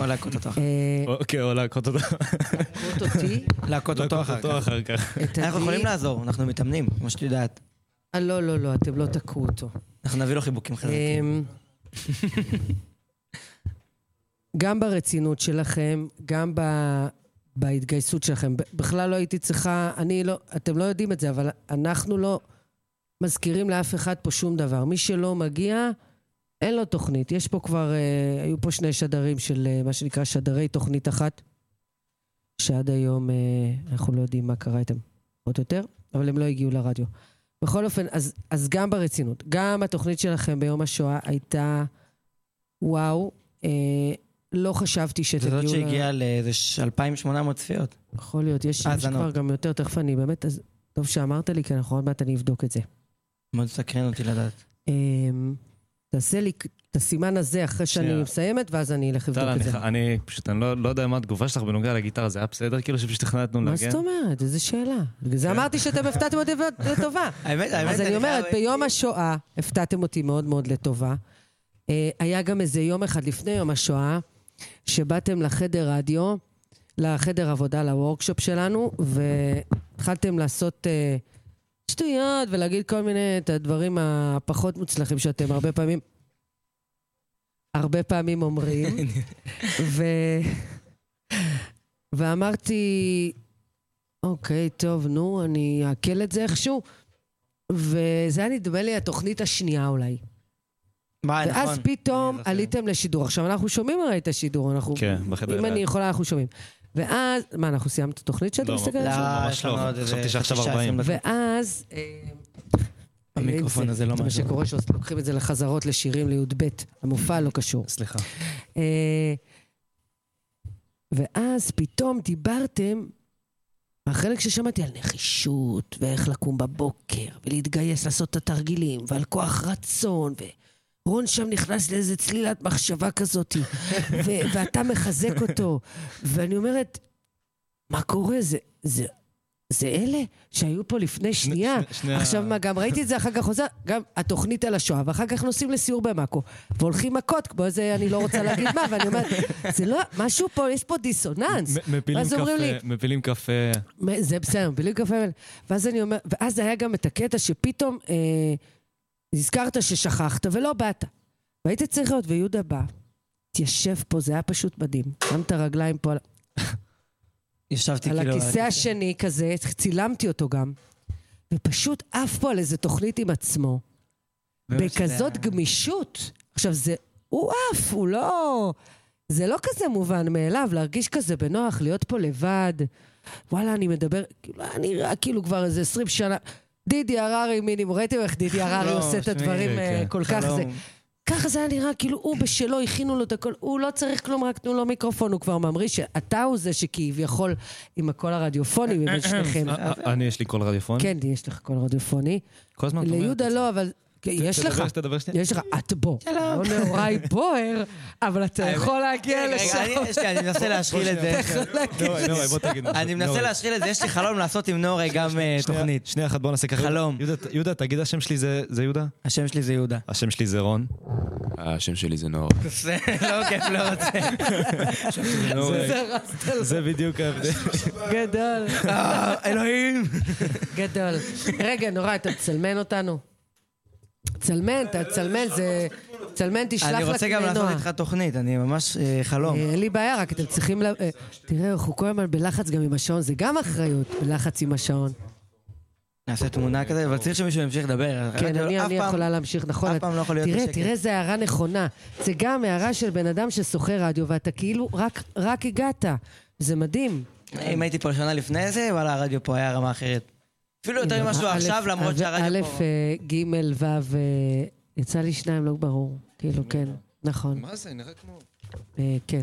או להקות אותו אחר. אוקיי, או להקות אותו. להקות אותי? להקות אותו אחר כך. אנחנו יכולים לעזור, אנחנו מתאמנים, כמו שאת יודעת. לא, לא, לא, אתם לא תקעו אותו. אנחנו נביא לו חיבוקים חזקים. גם ברצינות שלכם, גם בהתגייסות שלכם. בכלל לא הייתי צריכה, אני לא, אתם לא יודעים את זה, אבל אנחנו לא מזכירים לאף אחד פה שום דבר. מי שלא מגיע, אין לו תוכנית. יש פה כבר, אה, היו פה שני שדרים של אה, מה שנקרא שדרי תוכנית אחת, שעד היום אה, אנחנו לא יודעים מה קרה איתם עוד יותר, אבל הם לא הגיעו לרדיו. בכל אופן, אז, אז גם ברצינות, גם התוכנית שלכם ביום השואה הייתה, וואו, אה, לא חשבתי שתגיעו... זאת שהגיעה לאיזה אלפיים ושמונה מאות צפיות. יכול להיות, יש כבר גם יותר, תכף אני באמת, אז טוב שאמרת לי, כי אנחנו עוד מעט אני אבדוק את זה. מאוד סקרן אותי לדעת. תעשה לי את הסימן הזה אחרי שאני מסיימת, ואז אני אלך לבדוק את זה. אני פשוט לא יודע מה התגובה שלך בנוגע לגיטרה, זה היה בסדר כאילו שפשוט תכנתנו להגן? מה זאת אומרת? איזו שאלה. זה אמרתי שאתם הפתעתם אותי לטובה. אז אני אומרת, ביום השואה הפתעתם אותי מאוד מאוד לטובה. היה גם איזה יום אחד לפני יום השואה, שבאתם לחדר רדיו, לחדר עבודה, לוורקשופ שלנו, והתחלתם לעשות uh, שטויות, ולהגיד כל מיני את הדברים הפחות מוצלחים שאתם הרבה פעמים, הרבה פעמים אומרים. ו... ואמרתי, אוקיי, טוב, נו, אני אעכל את זה איכשהו. וזה היה נדמה לי התוכנית השנייה אולי. ואז פתאום עליתם לשידור. עכשיו אנחנו שומעים הרי את השידור, אם אני יכולה אנחנו שומעים. ואז, מה, אנחנו סיימת את התוכנית שאתה מסתכל? לא, ממש לא, חשבתי שעכשיו ארבעים. ואז... המיקרופון הזה לא משהו. מה שקורה שעושה, לוקחים את זה לחזרות, לשירים, ליוד ב', המופע לא קשור. סליחה. ואז פתאום דיברתם, החלק ששמעתי על נחישות, ואיך לקום בבוקר, ולהתגייס לעשות את התרגילים, ועל כוח רצון, ו... רון שם נכנס לאיזה צלילת מחשבה כזאת, ו- ואתה מחזק אותו, ואני אומרת, מה קורה? זה, זה, זה אלה שהיו פה לפני שנייה. ש- שני עכשיו מה, גם ראיתי את זה אחר כך חוזר, גם התוכנית על השואה, ואחר כך נוסעים לסיור במקו, והולכים מכות, כמו איזה, אני לא רוצה להגיד מה, ואני אומרת, זה לא, משהו פה, יש פה דיסוננס. ואז אומרים לי... מפילים קפה. זה בסדר, מפילים קפה. ואז אני אומר, ואז היה גם את הקטע שפתאום... אה, נזכרת ששכחת ולא באת. והיית צריך להיות, ויהודה בא, תיישב פה, זה היה פשוט מדהים. שם את הרגליים פה על... ישבתי על כאילו... על הכיסא השני כזה, צילמתי אותו גם, ופשוט אף פה על איזה תוכנית עם עצמו. בכזאת שזה... גמישות. עכשיו זה, הוא אף, הוא לא... זה לא כזה מובן מאליו, להרגיש כזה בנוח, להיות פה לבד. וואלה, אני מדבר, כאילו, אני נראה כאילו כבר איזה עשרים שנה... דידי הררי, מינימו, ראיתם איך דידי הררי עושה את הדברים כל כך זה. ככה זה היה נראה, כאילו הוא בשלו, הכינו לו את הכל, הוא לא צריך כלום, רק תנו לו מיקרופון, הוא כבר ממריא שאתה הוא זה שכביכול עם הקול הרדיופוני, מבין שניכם. אני, יש לי קול רדיופוני? כן, יש לך קול רדיופוני. כל הזמן אתה אומר. ליהודה לא, אבל... יש לך, יש לך, את בו. לא נאורי בוער, אבל אתה יכול להגיע לשם. רגע, אני מנסה להשחיל את זה. אני מנסה להשחיל את זה, יש לי חלום לעשות עם נאורי גם תוכנית. שנייה אחת, בואו נעשה ככה. חלום. יהודה, תגיד, השם שלי זה יהודה? השם שלי זה יהודה. השם שלי זה רון. השם שלי זה נאור. זה לא כיף, לא רוצה. זה בדיוק ההבדל. גדול. אלוהים. גדול. רגע, נורא, אתה מצלמן אותנו. צלמן, צלמן, זה... צלמן, תשלח לקננוע. אני רוצה גם לעשות איתך תוכנית, אני ממש חלום. אין לי בעיה, רק אתם צריכים... תראה, אנחנו כל הזמן בלחץ גם עם השעון, זה גם אחריות, בלחץ עם השעון. נעשה תמונה כזה, אבל צריך שמישהו ימשיך לדבר. כן, אני יכולה להמשיך, נכון. תראה, תראה, זה הערה נכונה. זה גם הערה של בן אדם שסוחר רדיו, ואתה כאילו רק הגעת. זה מדהים. אם הייתי פה שנה לפני זה, אבל הרדיו פה היה רמה אחרת. אפילו יותר ממשהו עכשיו, למרות שהרדיו פה... א', ג', ו', יצא לי שניים, לא ברור. כאילו, כן, נכון. מה זה? נראה כמו... כן.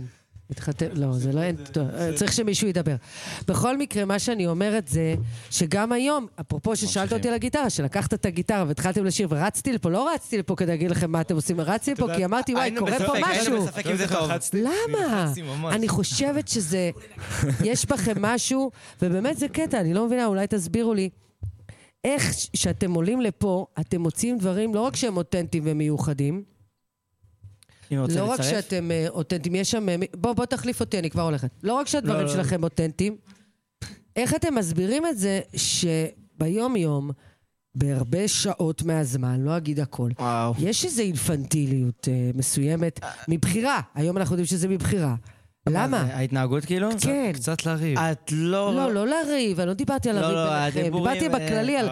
לא, זה לא... צריך שמישהו ידבר. בכל מקרה, מה שאני אומרת זה, שגם היום, אפרופו ששאלת אותי על הגיטרה, שלקחת את הגיטרה והתחלתם לשיר, ורצתי לפה, לא רצתי לפה כדי להגיד לכם מה אתם עושים, רצתי לפה, כי אמרתי, וואי, קורה פה משהו. היינו בספק אם זה טוב. למה? אני חושבת שזה... יש בכם משהו, ובאמת זה קטע, אני לא מבינה, אולי תסבירו לי, איך שאתם עולים לפה, אתם מוצאים דברים לא רק שהם אותנטיים ומיוחדים, לא רק שאתם אותנטיים, יש שם... בוא, בוא תחליף אותי, אני כבר הולכת. לא רק שהדברים שלכם אותנטיים, איך אתם מסבירים את זה שביום-יום, בהרבה שעות מהזמן, לא אגיד הכל, יש איזו אינפנטיליות מסוימת מבחירה. היום אנחנו יודעים שזה מבחירה. למה? ההתנהגות כאילו? כן. קצת לריב. את לא... לא, לא לריב, אני לא דיברתי על הריב ביניכם. דיברתי בכללי על...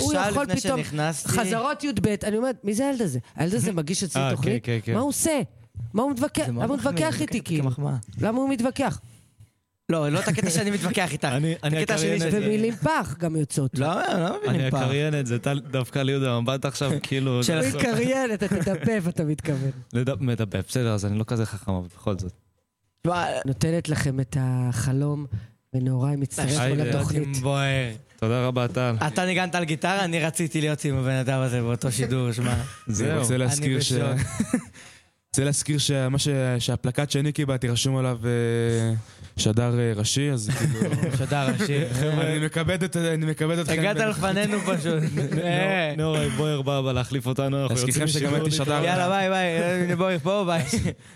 הוא יכול פתאום... חזרות י' ב', אני אומרת, מי זה הילד הזה? הילד הזה מגיש אצלי תוכנית? מה הוא עושה? מה הוא מתווכח? למה הוא מתווכח איתי כאילו? למה הוא מתווכח? לא, לא את הקטע שאני מתווכח איתך. אני אקריין את זה. ומילים פח גם יוצאות. לא, לא מילים פח. אני אקריין את זה. אתה דווקא ליהודה, מבט עכשיו כאילו... הוא יקריין, אתה תדפף, אתה מתכוון. מדפף, בסדר, אז אני לא כזה חכמה, בכל זאת. נותנת לכם את החלום, ונאוריי מצטרף לתוכנית. תודה רבה, טל. אתה ניגנת על גיטרה, אני רציתי להיות עם הבן אדם הזה באותו שידור, שמע. זהו, רוצה להזכיר ש... רוצה להזכיר שהפלקט שאני קיבלתי רשום עליו שדר ראשי, אז כאילו... שדר ראשי. אני מקבד אתכם. הגעת לפנינו פשוט. נאורי בויר בא בא להחליף אותנו. להזכירכם שגם הייתי שדר... יאללה ביי ביי, נבויר פה ביי.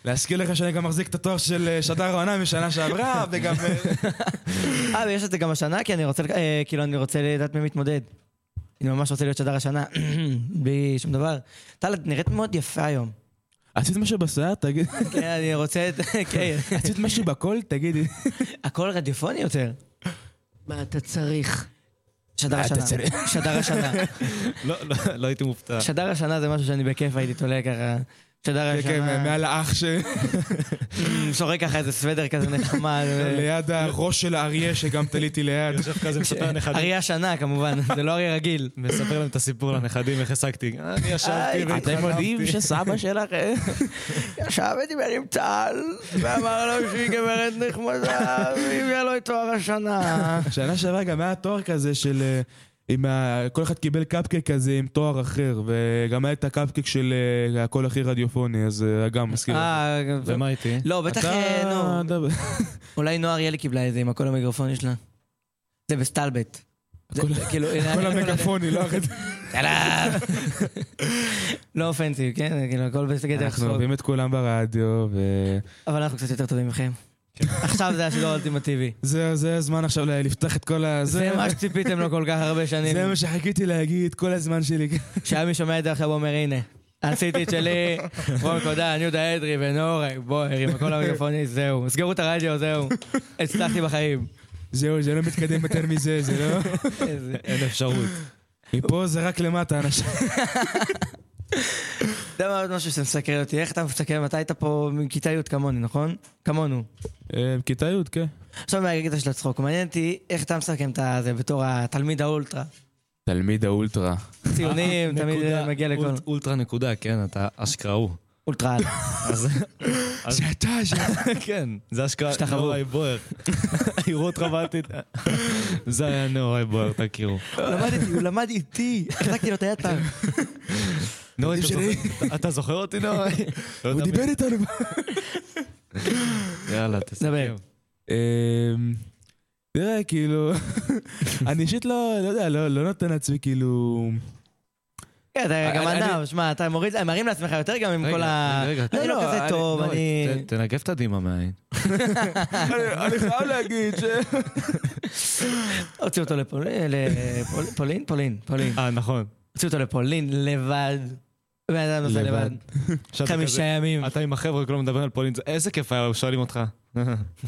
להזכיר לך שאני גם מחזיק את התואר של שדר העונה משנה שעברה, וגם... אה, ויש את זה גם השנה, כי אני רוצה... כאילו אני רוצה לדעת מי מתמודד. אני ממש רוצה להיות שדר השנה. בלי שום דבר. טל, נראית מאוד יפה היום. עשית משהו בשיער? תגיד. כן, אני רוצה... עשית משהו בקול? תגידי. הקול רדיופוני יותר. מה אתה צריך? שדר השנה. שדר השנה. לא הייתי מופתע. שדר השנה זה משהו שאני בכיף הייתי תולה ככה. שדר השנה. מעל האח ש... שורק ככה איזה סוודר כזה נחמד. ליד הראש של האריה שגם תליתי ליד. אריה השנה כמובן, זה לא אריה רגיל. מספר להם את הסיפור לנכדים, איך השגתי. אני ישבתי והתחננתי. אתם יודעים שסבא שלך ישבתי עם טל, ואמר לו שהיא גברת נחמדה, והביאה לו את תואר השנה. השנה שעברה גם היה תואר כזה של... כל אחד קיבל קאפקייק כזה עם תואר אחר, וגם היה את הקאפקייק של הקול הכי רדיופוני, אז גם מסכים. אה, ומה הייתי? לא, בטח נוער. אולי נוער יאלי קיבלה איזה עם הקול המגרפוני שלה. זה בסטלבט. הקול המגרפוני, לא אחת. לא אופנסיב, כן? הכל בסגדר. אנחנו אוהבים את כולם ברדיו, אבל אנחנו קצת יותר טובים מכם. עכשיו זה השידור האולטימטיבי. זה הזמן עכשיו לפתח את כל ה... זה מה שציפיתם לו כל כך הרבה שנים. זה מה שחיכיתי להגיד כל הזמן שלי. שהיה מי שומע את זה עכשיו אומר, הנה, עשיתי את שלי, רון קודה, אני יהודה אדרי ונורק, בואי, עם הכל המגרפוני, זהו. מסגרו את הרדיו, זהו. הצלחתי בחיים. זהו, זה לא מתקדם יותר מזה, זה לא... אין אפשרות. מפה זה רק למטה, אנשים. זה מאוד משהו שאתה מסקר אותי, איך אתה מסקר, מתי היית פה מכיתה י' כמוני, נכון? כמונו. מכיתה י', כן. עכשיו מהגגת של הצחוק, מעניין אותי איך אתה מסכם את זה בתור התלמיד האולטרה. תלמיד האולטרה. ציונים, תמיד מגיע לכל. אולטרה נקודה, כן, אתה אשכראו. אולטרה. שאתה, שאתה. כן, זה אשכרה נוראי בוער. עירות רבטית. זה היה נוראי בוער, תכירו. הוא למד איתי, החזקתי לו את היד פעם. נורי, אתה זוכר אותי נורי? הוא דיבר איתנו. יאללה, תספר. תראה, כאילו, אני אישית לא, לא יודע, לא נותן לעצמי, כאילו... אתה גם אדם, שמע, אתה מרים לעצמך יותר גם עם כל ה... אני לא כזה טוב, אני... תנגב את הדימה מהעין. אני חייב להגיד ש... הוציאו אותו לפולין? פולין, פולין. אה, נכון. הוציאו אותו לפולין לבד. ואדם עושה לבד. חמישה ימים. אתה עם החבר'ה כולם מדברים על פולין, איזה כיף היה, שואלים אותך.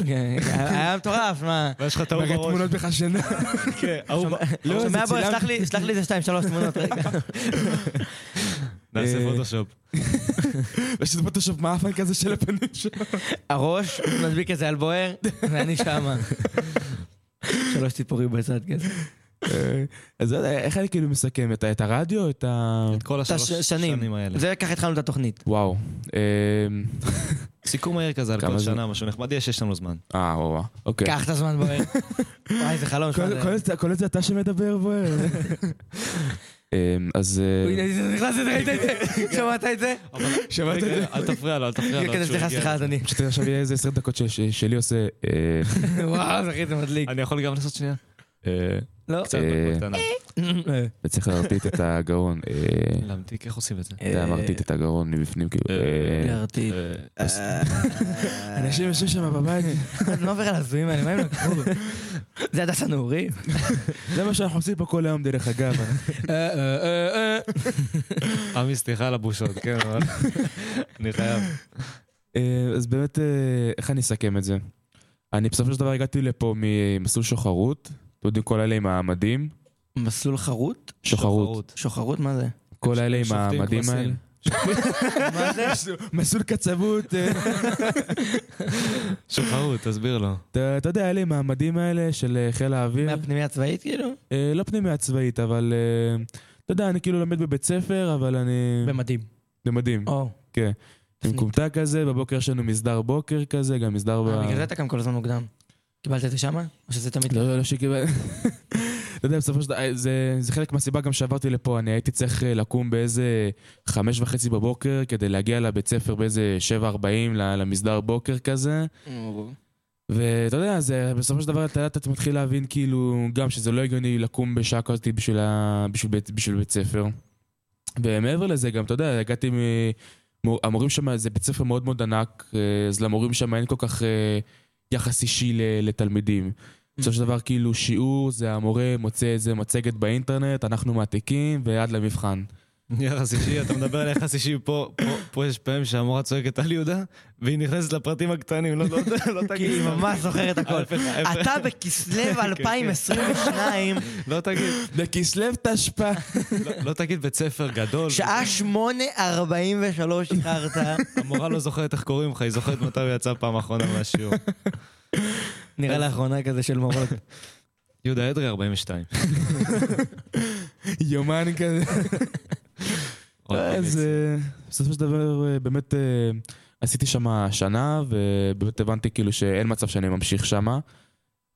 היה מטורף, מה? ויש לך טעו בראש. מראה תמונות בך שנה. כן, אהוב. שומע בו, שלח לי איזה שתיים, שלוש תמונות, רגע. נעשה פוטושופ. יש את פוטושופ מאפן כזה של הפנים שלו. הראש, נדביק איזה על בוער, ואני שמה. שלוש טיפורים בצד כזה. אז איך אני כאילו מסכם? את הרדיו? את כל השלוש שנים האלה? זה ככה התחלנו את התוכנית. וואו. סיכום מהיר כזה על כל שנה, משהו נחמד, יש יש לנו זמן. אה, וואו, אוקיי. קח את הזמן בוער. וואי, זה חלום. כל זה אתה שמדבר בוער. אז... נכנס את זה, ראית את זה? שמעת את זה? שמעת את זה? אל תפריע לו, אל תפריע לו. סליחה, סליחה, אדוני. פשוט עכשיו יהיה איזה עשרים דקות שלי עושה... וואו, זה הכי זה מדליק. אני יכול גם לעשות שנייה? קצת בקטנה. וצריך להרטיט את הגרון. להמתיק, איך עושים את זה? זה להרטיט את הגרון מבפנים כאילו. להרטיט. אנשים יושבים שם בבית. אני לא עובר על הזויים האלה, מה הם לקחו? זה הדס הנאורי. זה מה שאנחנו עושים פה כל היום דרך אגב. אמי, סליחה על הבושות, כן, אבל אני חייב. אז באמת, איך אני אסכם את זה? אני בסופו של דבר הגעתי לפה ממסלול שוחרות, אתם יודעים כל אלה עם העמדים. מסלול חרות? שוחרות. שוחרות, מה זה? כל אלה עם העמדים האלה. מה זה? מסלול קצבות. שוחרות, תסביר לו. אתה יודע, אלה עם העמדים האלה של חיל האוויר. מהפנימיה צבאית כאילו? לא פנימיה צבאית, אבל אתה יודע, אני כאילו למד בבית ספר, אבל אני... במדים. במדים, כן. עם קומטה כזה, בבוקר יש לנו מסדר בוקר כזה, גם מסדר... בגלל זה אתה גם כל הזמן מוקדם. קיבלת את זה שמה? או שזה תמיד... לא, לא, לא שקיבלתי. אתה יודע, בסופו של דבר, זה חלק מהסיבה גם שעברתי לפה, אני הייתי צריך לקום באיזה חמש וחצי בבוקר, כדי להגיע לבית ספר באיזה שבע ארבעים למסדר בוקר כזה. ואתה יודע, בסופו של דבר אתה מתחיל להבין כאילו, גם שזה לא הגיוני לקום בשעה כזאת בשביל בית ספר. ומעבר לזה גם, אתה יודע, הגעתי מ... המורים שם, זה בית ספר מאוד מאוד ענק, אז למורים שם אין כל כך יחס אישי לתלמידים. בסופו של דבר, כאילו, שיעור, זה המורה מוצא איזה מצגת באינטרנט, אנחנו מעתיקים, ועד למבחן. יחס אישי, אתה מדבר על יחס אישי, פה יש פעמים שהמורה צועקת על יהודה, והיא נכנסת לפרטים הקטנים, לא תגיד. כי היא ממש זוכרת הכל. אתה בכסלב אלפיים עשרים ושתיים. לא תגיד. בכסלב תשפ"א. לא תגיד בית ספר גדול. שעה שמונה ארבעים ושלוש איחרת. המורה לא זוכרת איך קוראים לך, היא זוכרת מתי הוא יצא פעם אחרונה מהשיעור. נראה לאחרונה כזה של מורות. יהודה אדרי ארבעים ושתיים. יומן כזה. אז בסופו של דבר באמת עשיתי שמה שנה, ובאמת הבנתי כאילו שאין מצב שאני ממשיך שמה.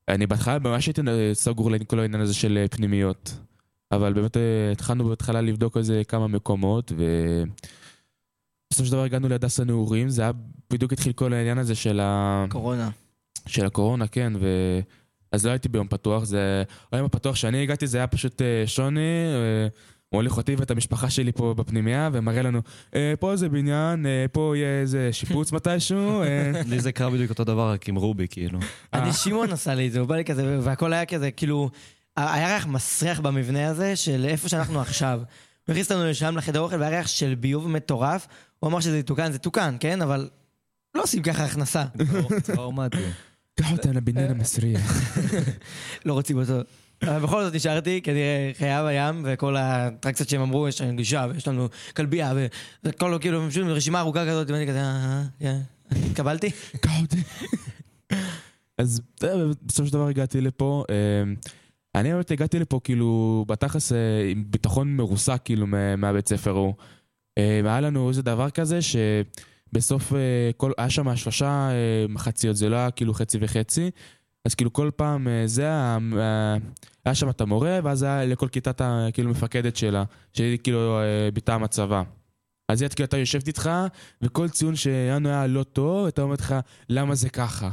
אני בהתחלה ממש הייתי סגור לכל העניין הזה של פנימיות, אבל באמת התחלנו בהתחלה לבדוק איזה כמה מקומות, ובסופו של דבר הגענו להדס הנעורים. זה היה בדיוק התחיל כל העניין הזה של הקורונה. של הקורונה, כן, ו... אז לא הייתי ביום פתוח, זה... היום הפתוח שאני הגעתי זה היה פשוט שוני, ו... הוא הוליך אותי ואת המשפחה שלי פה בפנימיה, ומראה לנו, אה, פה זה בניין, אה, פה יהיה איזה שיפוץ מתישהו. אה... לי זה קרה בדיוק אותו דבר, רק עם רובי, כאילו. אני שמעון עשה לי את זה, הוא בא לי כזה, והכל היה כזה, כאילו, היה ריח מסריח במבנה הזה, של איפה שאנחנו עכשיו. הוא הכניס לנו לשם לחדר אוכל, והיה ריח של ביוב מטורף, הוא אמר שזה תוקן, זה תוקן, כן? אבל לא עושים ככה הכנסה. טראומטי. קח אותם לבניין המסריח. לא רוצים אותו. בכל זאת נשארתי, כנראה חיה בים, וכל האטרקציות שהם אמרו, יש לנו גישה, ויש לנו כלבייה, וכל כאילו, רשימה ארוכה כזאת, ואני כזה, קבלתי? קח אותי. אז בסופו של דבר הגעתי לפה, אני באמת הגעתי לפה, כאילו, בתחס עם ביטחון מרוסק, כאילו, מהבית ספר הוא. היה לנו איזה דבר כזה, ש... בסוף היה שם שלושה מחציות, זה לא היה כאילו חצי וחצי, אז כאילו כל פעם זה היה, היה שם את המורה, ואז היה לכל כיתת כאילו מפקדת שלה, שהיא כאילו ביטה מצבה. אז היא כאילו אתה יושבת איתך, וכל ציון שהיינו היה לא טוב, אתה אומרת לך, למה זה ככה?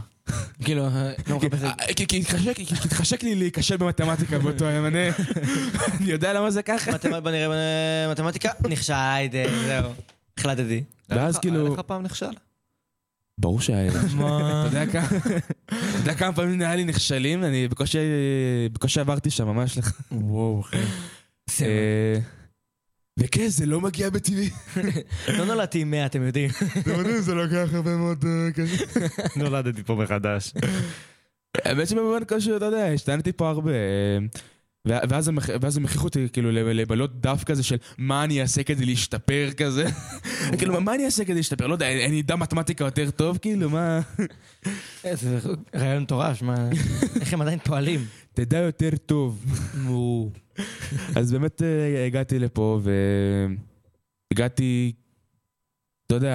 כאילו, כי התחשק לי להיקשל במתמטיקה באותו היום, אני יודע למה זה ככה. בוא נראה, מתמטיקה נכשל, זהו. החלטתי. ואז כאילו... היה לך פעם נכשל? ברור שהיה. אתה יודע כמה פעמים היה לי נכשלים, אני בקושי עברתי שם, ממש לך. וואו, אחי. וכן, זה לא מגיע בטבעי. לא נולדתי עם מאה, אתם יודעים. אתם יודעים, זה לוקח הרבה מאוד קשה. נולדתי פה מחדש. האמת שבמובן קשה, אתה יודע, השתנתי פה הרבה. ואז הם הכריחו אותי כאילו לבלות דף כזה של מה אני אעשה כדי להשתפר כזה. כאילו, מה אני אעשה כדי להשתפר? לא יודע, אני יודע מתמטיקה יותר טוב, כאילו, מה... זה רעיון תורש, מה... איך הם עדיין פועלים? תדע יותר טוב. אז באמת הגעתי לפה, והגעתי, אתה יודע,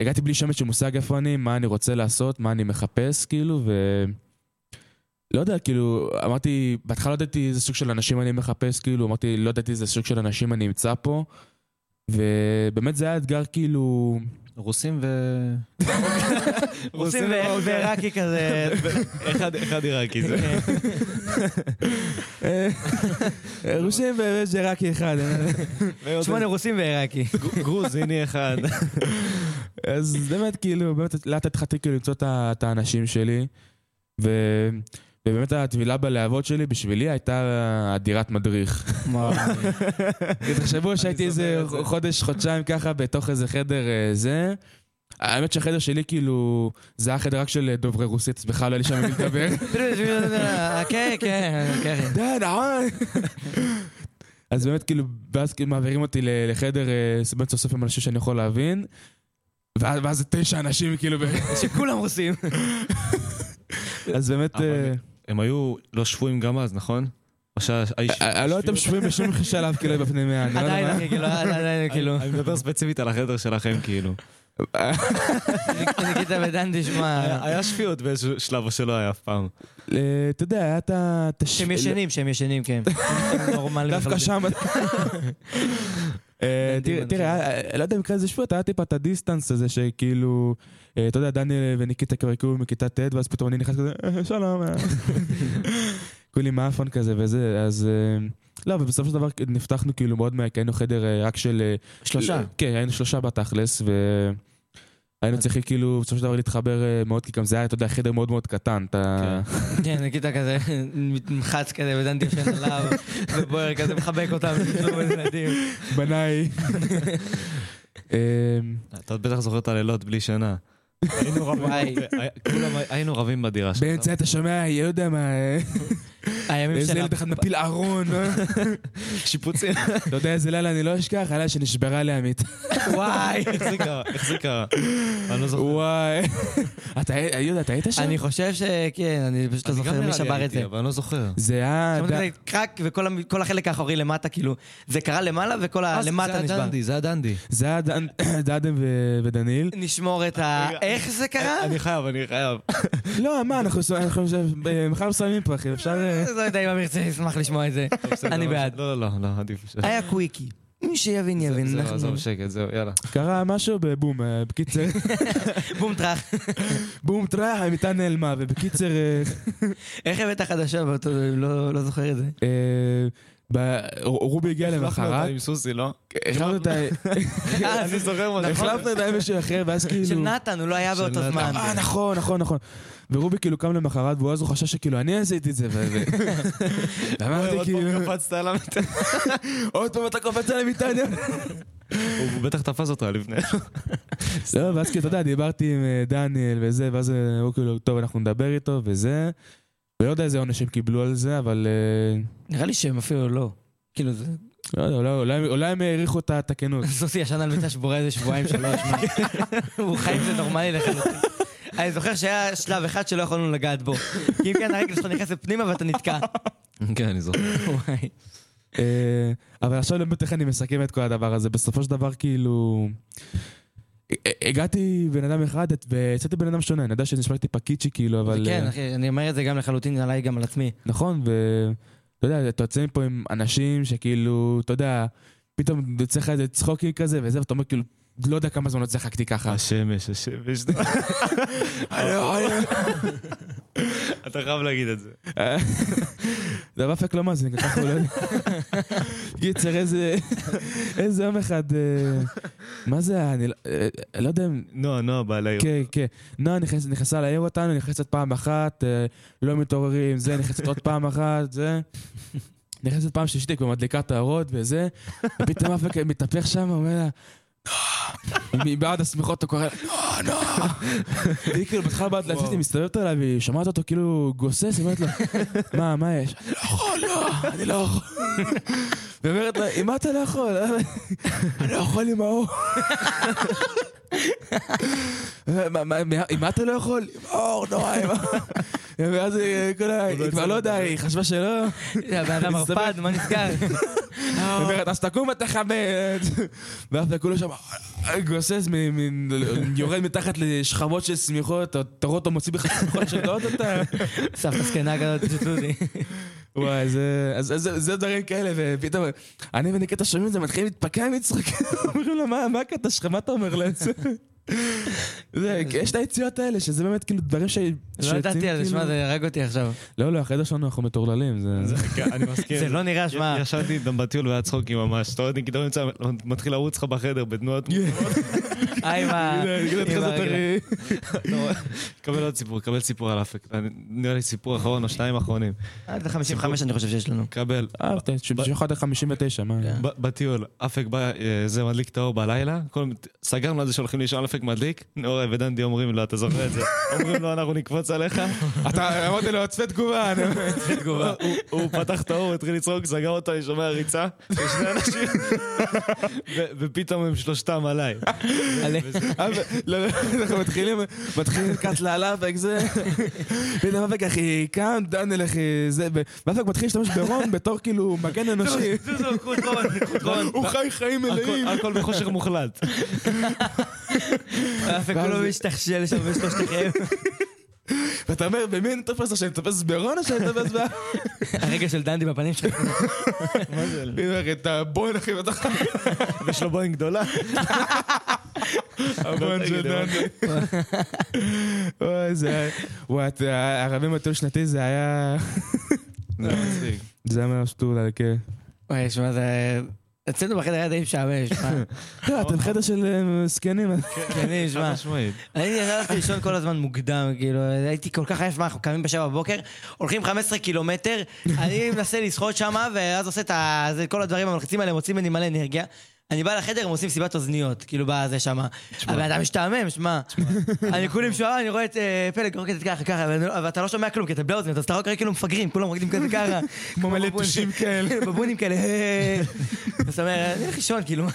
הגעתי בלי שמץ של מושג איפה אני, מה אני רוצה לעשות, מה אני מחפש, כאילו, ו... לא יודע, כאילו, אמרתי, בהתחלה לא ידעתי איזה סוג של אנשים אני מחפש, כאילו, אמרתי, לא ידעתי איזה סוג של אנשים אני אמצא פה, ובאמת זה היה אתגר, כאילו... רוסים ו... רוסים ועיראקי כזה... אחד עיראקי זה. רוסים ועיראקי אחד. שמונה רוסים ועיראקי. גרוז, הנה אחד. אז באמת, כאילו, באמת לאט התחלתי כאילו למצוא את האנשים שלי, ו... ובאמת התבילה בלהבות שלי, בשבילי, הייתה אדירת מדריך. תחשבו שהייתי איזה חודש, חודשיים ככה, בתוך איזה חדר זה. האמת שהחדר שלי כאילו, זה היה חדר רק של דוברי רוסית, בכלל לא היה לי שם לדבר. כן, כן, כן. דה, נכון. אז באמת כאילו, ואז מעבירים אותי לחדר, באמת סוף סוף עם אנשים שאני יכול להבין, ואז זה תשע אנשים כאילו... שכולם רוסים. אז באמת... הם היו לא שפויים גם אז, נכון? לא הייתם שפויים בשום שלב כאילו בפני מאה, אני לא יודע מה. עדיין, כאילו, עדיין, כאילו. אני מדבר ספציפית על החדר שלכם, כאילו. נגיד הבדן תשמע. היה שפיות באיזשהו שלב או שלא היה אף פעם. אתה יודע, היה את ה... שהם ישנים, שהם ישנים, כן. דווקא שם. תראה, לא יודע, בקרה איזה שפיות, היה טיפה את הדיסטנס הזה שכאילו... אתה יודע, דניאל וניקיטה כבר יקרו מכיתה ת' ואז פתאום אני נכנס כזה, שלום. כולי מאפון כזה וזה, אז... לא, ובסופו של דבר נפתחנו כאילו מאוד מה... כי היינו חדר רק של... שלושה. כן, היינו שלושה בתכלס, והיינו צריכים כאילו בסופו של דבר להתחבר מאוד, כי גם זה היה, אתה יודע, חדר מאוד מאוד קטן, אתה... כן, ניקיטה כזה, מחץ כזה, ודנתי שם עליו, ובוער כזה מחבק אותם, בניי. אתה בטח זוכר את הלילות בלי שינה. היינו רבים בדירה שלנו. באמצע אתה שומע, יהודה מה... איזה ילד אחד מפיל ארון. שיפוצים. לא יודע איזה לילה, אני לא אשכח, הלילה שנשברה לעמית. וואי. איך זה קרה? איך זה קרה? אני לא זוכר. וואי. יהודה, אתה היית שם? אני חושב שכן, אני פשוט לא זוכר מי שבר את זה. אבל אני לא זוכר. זה היה... קרק וכל החלק האחורי למטה, כאילו, זה קרה למעלה וכל הלמטה נשבר. זה הדנדי, זה הדנדי. זה הדאדם ודניל. נשמור את ה... איך זה קרה? אני חייב, אני חייב. לא, מה, אנחנו מסיימים פה, אחי, אפשר... לא יודע אם אמיר צריך לשמח לשמוע את זה, אני בעד. לא, לא, לא, עדיף. היה קוויקי, מי שיבין יבין. זהו, זהו, שקט, זהו, יאללה. קרה משהו בבום, בקיצר. בום טרח. בום טרח, המיטה נעלמה, ובקיצר... איך הבאת החדשה, אבל אתה לא זוכר את זה? רובי הגיע למחרת. החלפנו אותה עם סוסי, לא? החלפנו אותה... אני זוכר מה זה. החלפנו אותה עם משהו אחר, ואז כאילו... של נתן, הוא לא היה באותו זמן. אה, נכון, נכון, נכון. ורובי כאילו קם למחרת, והוא אז הוא חשש שכאילו, אני עשיתי את זה, ואמרתי כאילו... עוד פעם קפצת על המיטה. עוד פעם אתה קפצת על המיטה, אני... הוא בטח תפס אותה לפני. לא, ואז כאילו, אתה יודע, דיברתי עם דניאל וזה, ואז הוא כאילו, טוב, אנחנו נדבר איתו וזה. לא יודע איזה עונש הם קיבלו על זה, אבל... נראה לי שהם אפילו לא. כאילו זה... לא יודע, אולי הם העריכו את התקנות. סוסי ישן על מיטה שבורה איזה שבועיים שלוש. הוא חיים זה נורמלי לחלוטין. אני זוכר שהיה שלב אחד שלא יכולנו לגעת בו. כי אם כן, הרגל שלך נכנסת פנימה ואתה נתקע. כן, אני זוכר. אבל עכשיו לא בטח אני מסכם את כל הדבר הזה. בסופו של דבר כאילו... הגעתי בן אדם אחד ויצאתי בן אדם שונה, אני יודע שנשמעתי פקיצ'י כאילו, אבל... כן, אחי, אני אומר את זה גם לחלוטין עליי, גם על עצמי. נכון, ואתה יודע, אתה יוצא מפה עם אנשים שכאילו, אתה יודע, פתאום יוצא לך איזה צחוקים כזה וזה, ואתה אומר כאילו, לא יודע כמה זמן יוצא חקתי ככה. השמש, השמש. אתה חייב להגיד את זה. זה בפק לא מזניק, ככה הוא לא... גיצר, איזה יום אחד... מה זה, אני לא יודע... נועה, נועה באה לעיר. כן, כן. נועה נכנסה לעיר אותנו, נכנסת פעם אחת, לא מתעוררים, זה, נכנסת עוד פעם אחת, זה... נכנסת פעם שלישית כבר מדליקה תערות וזה, ופתאום הפק מתהפך שם, הוא אומר לה... מבעד הסמיכות הוא קורא נועה, נועה והיא כאילו בתחילה באת להצליט, היא מסתובבת עליו והיא שמעת אותו כאילו גוסס, היא אומרת לו מה, מה יש? אני לא יכול, לא, אני לא יכול ואומרת לה, אם אתה לא יכול? אני לא יכול עם האור אם אתה לא יכול? עם האור, נועה, עם האור ואז היא כבר לא יודע, היא חשבה שלא באדם הרפד, מה נסגר? אומרת, אז תקום ותחמד ואף תקולו שם גוסס, יורד מתחת לשכבות של סמיכות, אתה רואה אותו מוציא בכלל סמיכות שדעות אותה סבתא סקנה כזאת, תשתלו לי וואי, זה דברים כאלה, ופתאום אני וניקטה שומעים את זה, מתחילים להתפקע מצחוק אומרים לו, מה הקטע שלך? מה אתה אומר לזה? יש את היציאות האלה, שזה באמת כאילו דברים ש... לא ידעתי על זה, שמע, זה הרג אותי עכשיו. לא, לא, החדר שלנו אנחנו מטורללים. זה לא נראה, שמע. ישבתי איתם בטיול והיה צחוקים ממש. אתה עוד נקידור נמצא, מתחיל לרוץ לך בחדר בתנועות מוכנות. אה, עם ה... שלי. קבל עוד סיפור, קבל סיפור על אפק. נראה לי סיפור אחרון או שניים אחרונים. עד חמישים וחמש אני חושב שיש לנו. קבל. אה, שחד חמישים ותשע, מה? בטיול, אפק בא, זה מדליק את האור בלילה. סגרנו על זה שהולכים לישון, אפק מדליק. נורא ודנדי אומרים לו, אתה זוכר את זה. אומרים לו, אנחנו נקפוץ עליך. אתה אמרתי לו, צפה תגובה. צפה תגובה. הוא פתח את האור, התחיל לצחוק, סגר אותו, אני שומע ריצה. שני אנשים. ופתאום הם שלושתם עליי. אנחנו מתחילים קטלה עליו וכזה ואתם אבק אחי כאן דנל אחי ואבק מתחיל להשתמש ברון בתור כאילו מגן אנושי הוא חי חיים מלאים הכל בחושך מוחלט ואבק לא משתחשל שם בשלושת החיים ואתה אומר במי אני תופס עכשיו אני תופס ברון או שאני תופס בה הרגע של דנדי בפנים שלו מה זה? את הבוין אחי יש לו בוין גדולה הבוין של דנדי וואי זה היה הרבים הטול שנתי זה היה זה היה מרשתור ללכה וואי שמע זה אצלנו בחדר היה די שעמש, מה? אתם חדר של סקנים. סקנים, מה? אני הלכתי לישון כל הזמן מוקדם, כאילו, הייתי כל כך עייף, מה, אנחנו קמים בשבע בבוקר, הולכים חמישה עשר קילומטר, אני מנסה לשחות שם, ואז עושה את כל הדברים המלחיצים האלה, מוצאים מני מלא אנרגיה. אני בא לחדר, הם עושים סיבת אוזניות, כאילו בא זה שם. אבל אתה משתעמם, שמה? אני כולי משוער, אני רואה את פלג רוקדת ככה, ככה, ואתה לא שומע כלום, כי אתה בלי אוזניות, אז אתה רק רואה כאילו מפגרים, כולם רוקדים כזה ככה. כמו מלא תושים כאלה. בבונים כאלה, זאת אומרת, אני הולך לישון, כאילו, מה?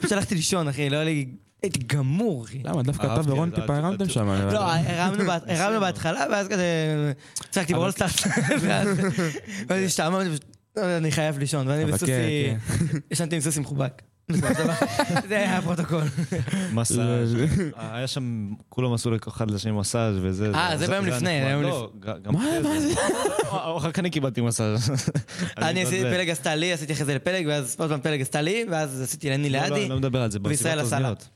פשוט הלכתי לישון, אחי, לא היה לי... הייתי גמור, אחי. למה? דווקא אתה ורון טיפה הרמתם שם. לא, הרמנו בהתחלה, ואז כזה... צחקתי ברולסטארט, ואז השתעממתי אני חייב לישון, ואני בסוסי... ישנתי עם סוסי מחובק. זה היה הפרוטוקול. מסאז' היה שם... כולם עשו לכוחד לשני מסאז' וזה... אה, זה ביום לפני. מה, מה זה? אחר כך אני קיבלתי מסאז'. אני עשיתי פלג עשתה לי, עשיתי אחרי זה לפלג, ואז עוד פעם פלג עשתה לי, ואז עשיתי לני לידי. לא מדבר על זה, במסיבת אוזניות.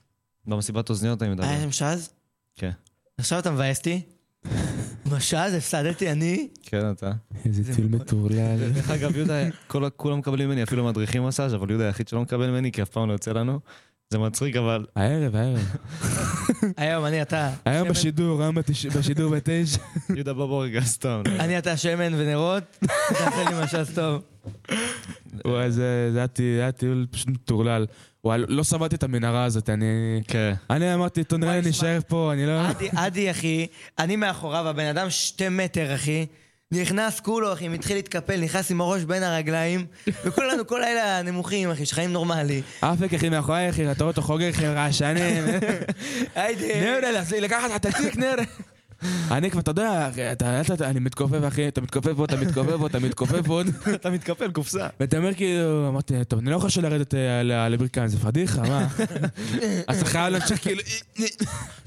במסיבת אוזניות אני מדבר. היה שם שאז? כן. עכשיו אתה מבאסתי? משאז, הפסדתי אני. כן, אתה. איזה טיל מטורלל. דרך אגב, יהודה, כולם מקבלים ממני, אפילו מדריכים מסאז', אבל יהודה היחיד שלא מקבל ממני, כי אף פעם לא יוצא לנו. זה מצחיק, אבל... הערב, הערב. היום, אני, אתה. היום בשידור, היום בשידור בתשע. יהודה בבורגה, סתם. אני, אתה, שמן ונרות, תעשה לי משאז טוב. וואי, זה היה טיול פשוט מטורלל. וואי, לא סבלתי את המנהרה הזאת, אני... כן. אני אמרתי, תודה, אני נשאר פה, אני לא... עדי, עדי, אחי, אני מאחוריו, הבן אדם שתי מטר, אחי, נכנס כולו, אחי, מתחיל להתקפל, נכנס עם הראש בין הרגליים, וכולנו, כל לילה נמוכים, אחי, שחיים נורמלי. אפק, אחי, מאחורי, אחי, אתה רואה אותו חוגר, אחי, רעשנים. הייתי... נראה, לקחת התקציק, נראה. אני כבר, אתה יודע, אני מתכופף, אחי, אתה מתכופף בו, אתה מתכופף בו, אתה מתכופף בו, אתה מתקפל, קופסה. ואתה אומר כאילו, אמרתי, טוב, אני לא יכול שלרדת על הברכיים, זה פדיחה, מה? אז אתה חייב להמשיך כאילו...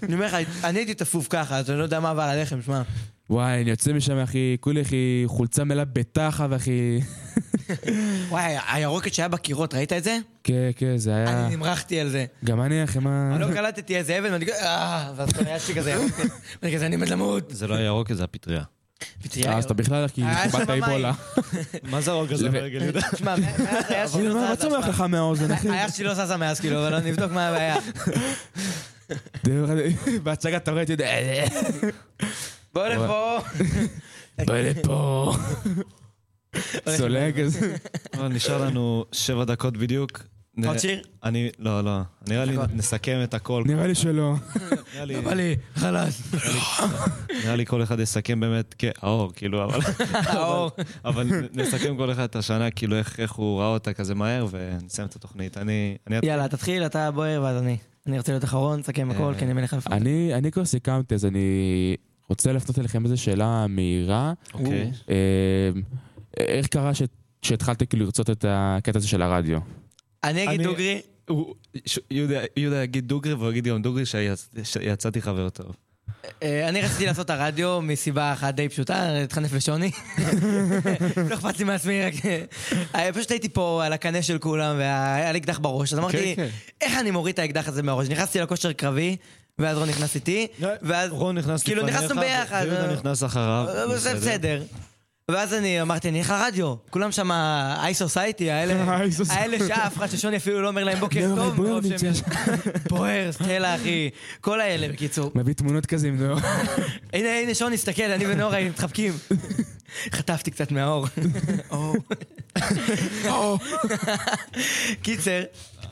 אני אומר לך, אני הייתי תפוף ככה, אז אני לא יודע מה עבר עליכם, שמע. וואי, אני יוצא משם, אחי, כולי, אחי, חולצה מלאה בתחב, אחי. וואי, הירוקת שהיה בקירות, ראית את זה? כן, כן, זה היה... אני נמרחתי על זה. גם אני, אחי, מה... אני לא קלטתי איזה אבן, ואני כזה... ואז אתה היה שלי כזה ירוקת. ואני כזה, אני מדלמות. זה לא הירוקת, זה הפטריה. פטריה... אז אתה בכלל, כי קיבלת איבולה. מה זה הרוק הזה ברגל, ידע? תשמע, היה שלי לא זזה... מה צומח לך מהאוזן, אחי? היה שלי לא זזה מאז, כאילו, אבל אני אבדוק מה הבעיה. בהצגה אתה רואה את יודע... בוא לפה! בוא לפה! סולג אז. נשאר לנו שבע דקות בדיוק. עוד שיר? אני, לא, לא. נראה לי נסכם את הכל. נראה לי שלא. נראה לי, חלש. נראה לי כל אחד יסכם באמת כאור, כאילו, אבל... האור. אבל נסכם כל אחד את השנה, כאילו, איך הוא ראה אותה כזה מהר, ונסיים את התוכנית. אני... יאללה, תתחיל, אתה בוער, ואז אני. אני רוצה להיות אחרון, נסכם הכל, כי אני מניח לפעמים. אני כבר סיכמתי, אז אני... רוצה לפנות אליכם איזו שאלה מהירה. אוקיי. איך קרה שהתחלתי לרצות את הקטע הזה של הרדיו? אני אגיד דוגרי. יהודה יגיד דוגרי, והוא יגיד גם דוגרי שיצאתי חבר טוב. אני רציתי לעשות את הרדיו מסיבה אחת די פשוטה, התחנף לשוני. לא אכפת לי מעצמי, רק... פשוט הייתי פה על הקנה של כולם, והיה לי אקדח בראש, אז אמרתי, איך אני מוריד את האקדח הזה מהראש? נכנסתי לכושר קרבי, ואז רון נכנס איתי, ואז... רון נכנס לפניך, כאילו נכנסנו ביחד. ויהודה נכנס אחריו. זה בסדר. ואז אני אמרתי, אני איך לרדיו, כולם שם ה-I Society, האלה שעה, אף אחד ששוני אפילו לא אומר להם בוקר טוב, בוער, סטלה אחי, כל האלה בקיצור. מביא תמונות כזה עם נאור. הנה, הנה שוני, הסתכל, אני ונאור היינו מתחבקים. חטפתי קצת מהאור. אור. קיצר,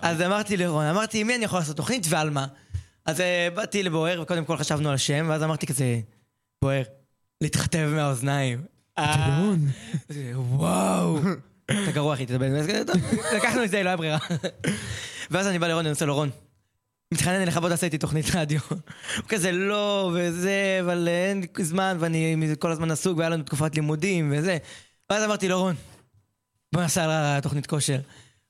אז אמרתי לרון, אמרתי, מי אני יכול לעשות תוכנית ועל מה? אז באתי לבוער, וקודם כל חשבנו על השם, ואז אמרתי כזה, בוער, להתחתב מהאוזניים. גרון. וואו. אתה גרוע אחי, תדבר. לקחנו את זה, לא היה ברירה. ואז אני בא לרון, אני נוסע לרון. מתחנן אליך, בוא תעשה איתי תוכנית רדיו. הוא כזה לא, וזה, אבל אין זמן, ואני כל הזמן עסוק, והיה לנו תקופת לימודים, וזה. ואז אמרתי לרון, בוא נעשה לתוכנית כושר.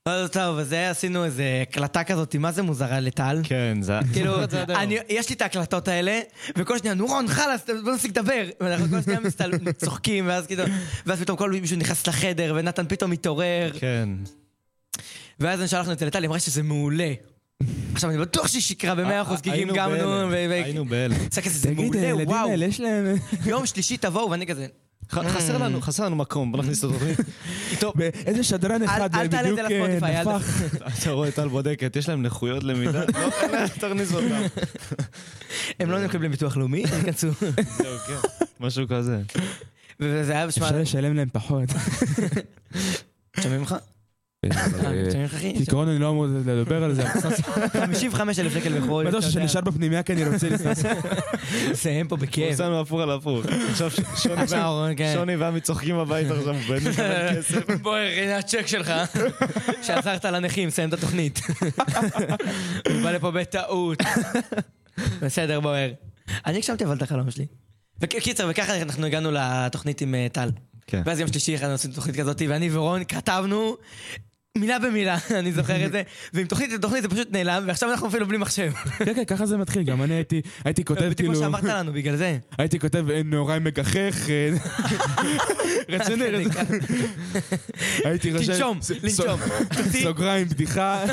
ואז טוב, אז עשינו איזו הקלטה כזאת, מה זה מוזרה לטל? כן, זה... כאילו, יש לי את ההקלטות האלה, וכל שניה, נו רון, חלס, בוא נפסיק לדבר. ואנחנו כל שניה צוחקים, ואז פתאום כל מישהו נכנס לחדר, ונתן פתאום מתעורר. כן. ואז אני שלחנו את זה לטל, היא אמרה שזה מעולה. עכשיו, אני בטוח שהיא שיקרה במאה אחוז, כי אם גם נו... היינו באלה. זה מעולה, וואו. יום שלישי תבואו, ואני כזה... חסר לנו, חסר לנו מקום, בוא נכניס את התוכנית. איזה שדרן אחד בדיוק נפח. אתה רואה, טל בודקת, יש להם נכויות למידה, לא תכניס אותם. הם לא נקבלים ביטוח לאומי, נכנסו. זהו, כן, משהו כזה. אפשר לשלם להם פחות. שומעים לך? כעיקרון אני לא אמור לדבר על זה חמישים וחמישה אלף שקל בחודש בטוח שנשאר בפנימיה כי אני רוצה לסיים פה בכיף הוא עושה הפוך על הפוך עכשיו שוני ועמי צוחקים הבית עכשיו בוא הנה הצ'ק שלך שעזרת לנכים סיים את התוכנית הוא בא לפה בטעות בסדר בוער אני הקשבתי אבל את החלום שלי וקיצר וככה אנחנו הגענו לתוכנית עם טל ואז יום שלישי אחד עושים תוכנית כזאת ואני ורון כתבנו מילה במילה, אני זוכר את זה, ועם תוכנית לתוכנית זה פשוט נעלם, ועכשיו אנחנו אפילו בלי מחשב. כן, כן, ככה זה מתחיל, גם אני הייתי כותב כאילו... כמו שאמרת לנו, בגלל זה. הייתי כותב, נאורי מגחך, רציני, הייתי רשם... תנשום, לנשום. סוגריים, בדיחה.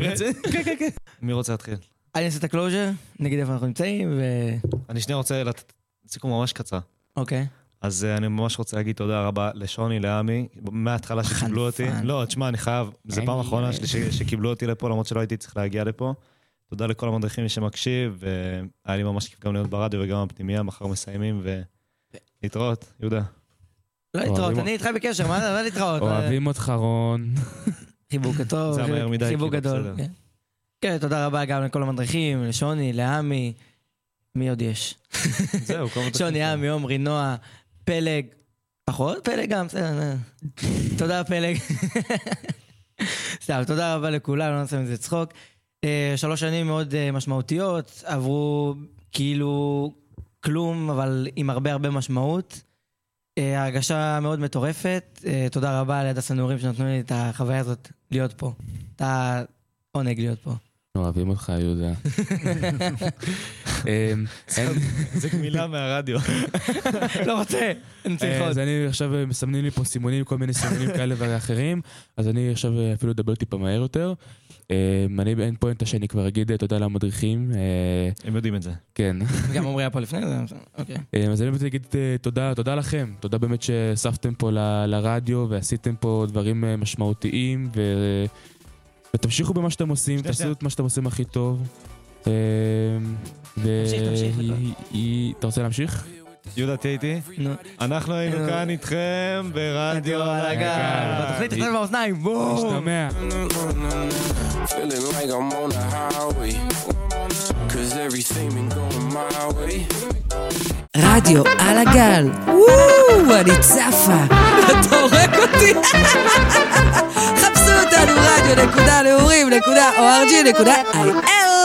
רציני, כן, כן, כן. מי רוצה להתחיל? אני אעשה את הקלוז'ר, נגיד איפה אנחנו נמצאים, ו... אני שנייה רוצה לתת סיכום ממש קצר. אוקיי. אז אני ממש רוצה להגיד תודה רבה לשוני, לעמי, מההתחלה שקיבלו אותי. לא, תשמע, אני חייב, זו פעם האחרונה שקיבלו אותי לפה, למרות שלא הייתי צריך להגיע לפה. תודה לכל המדריכים שמקשיב, והיה לי ממש כיף גם להיות ברדיו וגם בפנימיה, מחר מסיימים, ולהתראות, יהודה. לא להתראות, אני איתך בקשר, מה להתראות? אוהבים אותך, רון. חיבוק טוב, חיבוק גדול. כן, תודה רבה גם לכל המדריכים, לשוני, לעמי, מי עוד יש? זהו, כל מותק. שוני, עמי, עומרי, נועה. פלג, פחות? פלג גם, בסדר. תודה פלג. סתם, תודה רבה לכולם, לא נעשה מזה צחוק. שלוש שנים מאוד משמעותיות, עברו כאילו כלום, אבל עם הרבה הרבה משמעות. הרגשה מאוד מטורפת. תודה רבה להדס הנעורים שנתנו לי את החוויה הזאת להיות פה. את העונג להיות פה. אוהבים אותך, יהודה. זה מילה מהרדיו. לא רוצה. אז אני עכשיו, מסמנים לי פה סימונים, כל מיני סימונים כאלה ואחרים, אז אני עכשיו אפילו אדבר טיפה מהר יותר. אני אין פוינטה שאני כבר אגיד תודה למדריכים. הם יודעים את זה. כן. גם עומרי היה פה לפני זה. אז אני באמת אגיד תודה, תודה לכם. תודה באמת ששפתם פה לרדיו, ועשיתם פה דברים משמעותיים, ו... ותמשיכו במה שאתם עושים, תעשו את מה שאתם עושים הכי טוב. תמשיך, תמשיך. אתה רוצה להמשיך? יהודה, תהיה איתי. אנחנו היינו כאן איתכם ברדיו על הגל. בתוכנית תחתן באוזניים, בואו! נשתמע. רדיו על הגל. וואו, אני צפה. אתה הורג אותי. חפשו אותנו רדיו נקודה להורים נקודה או אר ג'י נקודה איי אל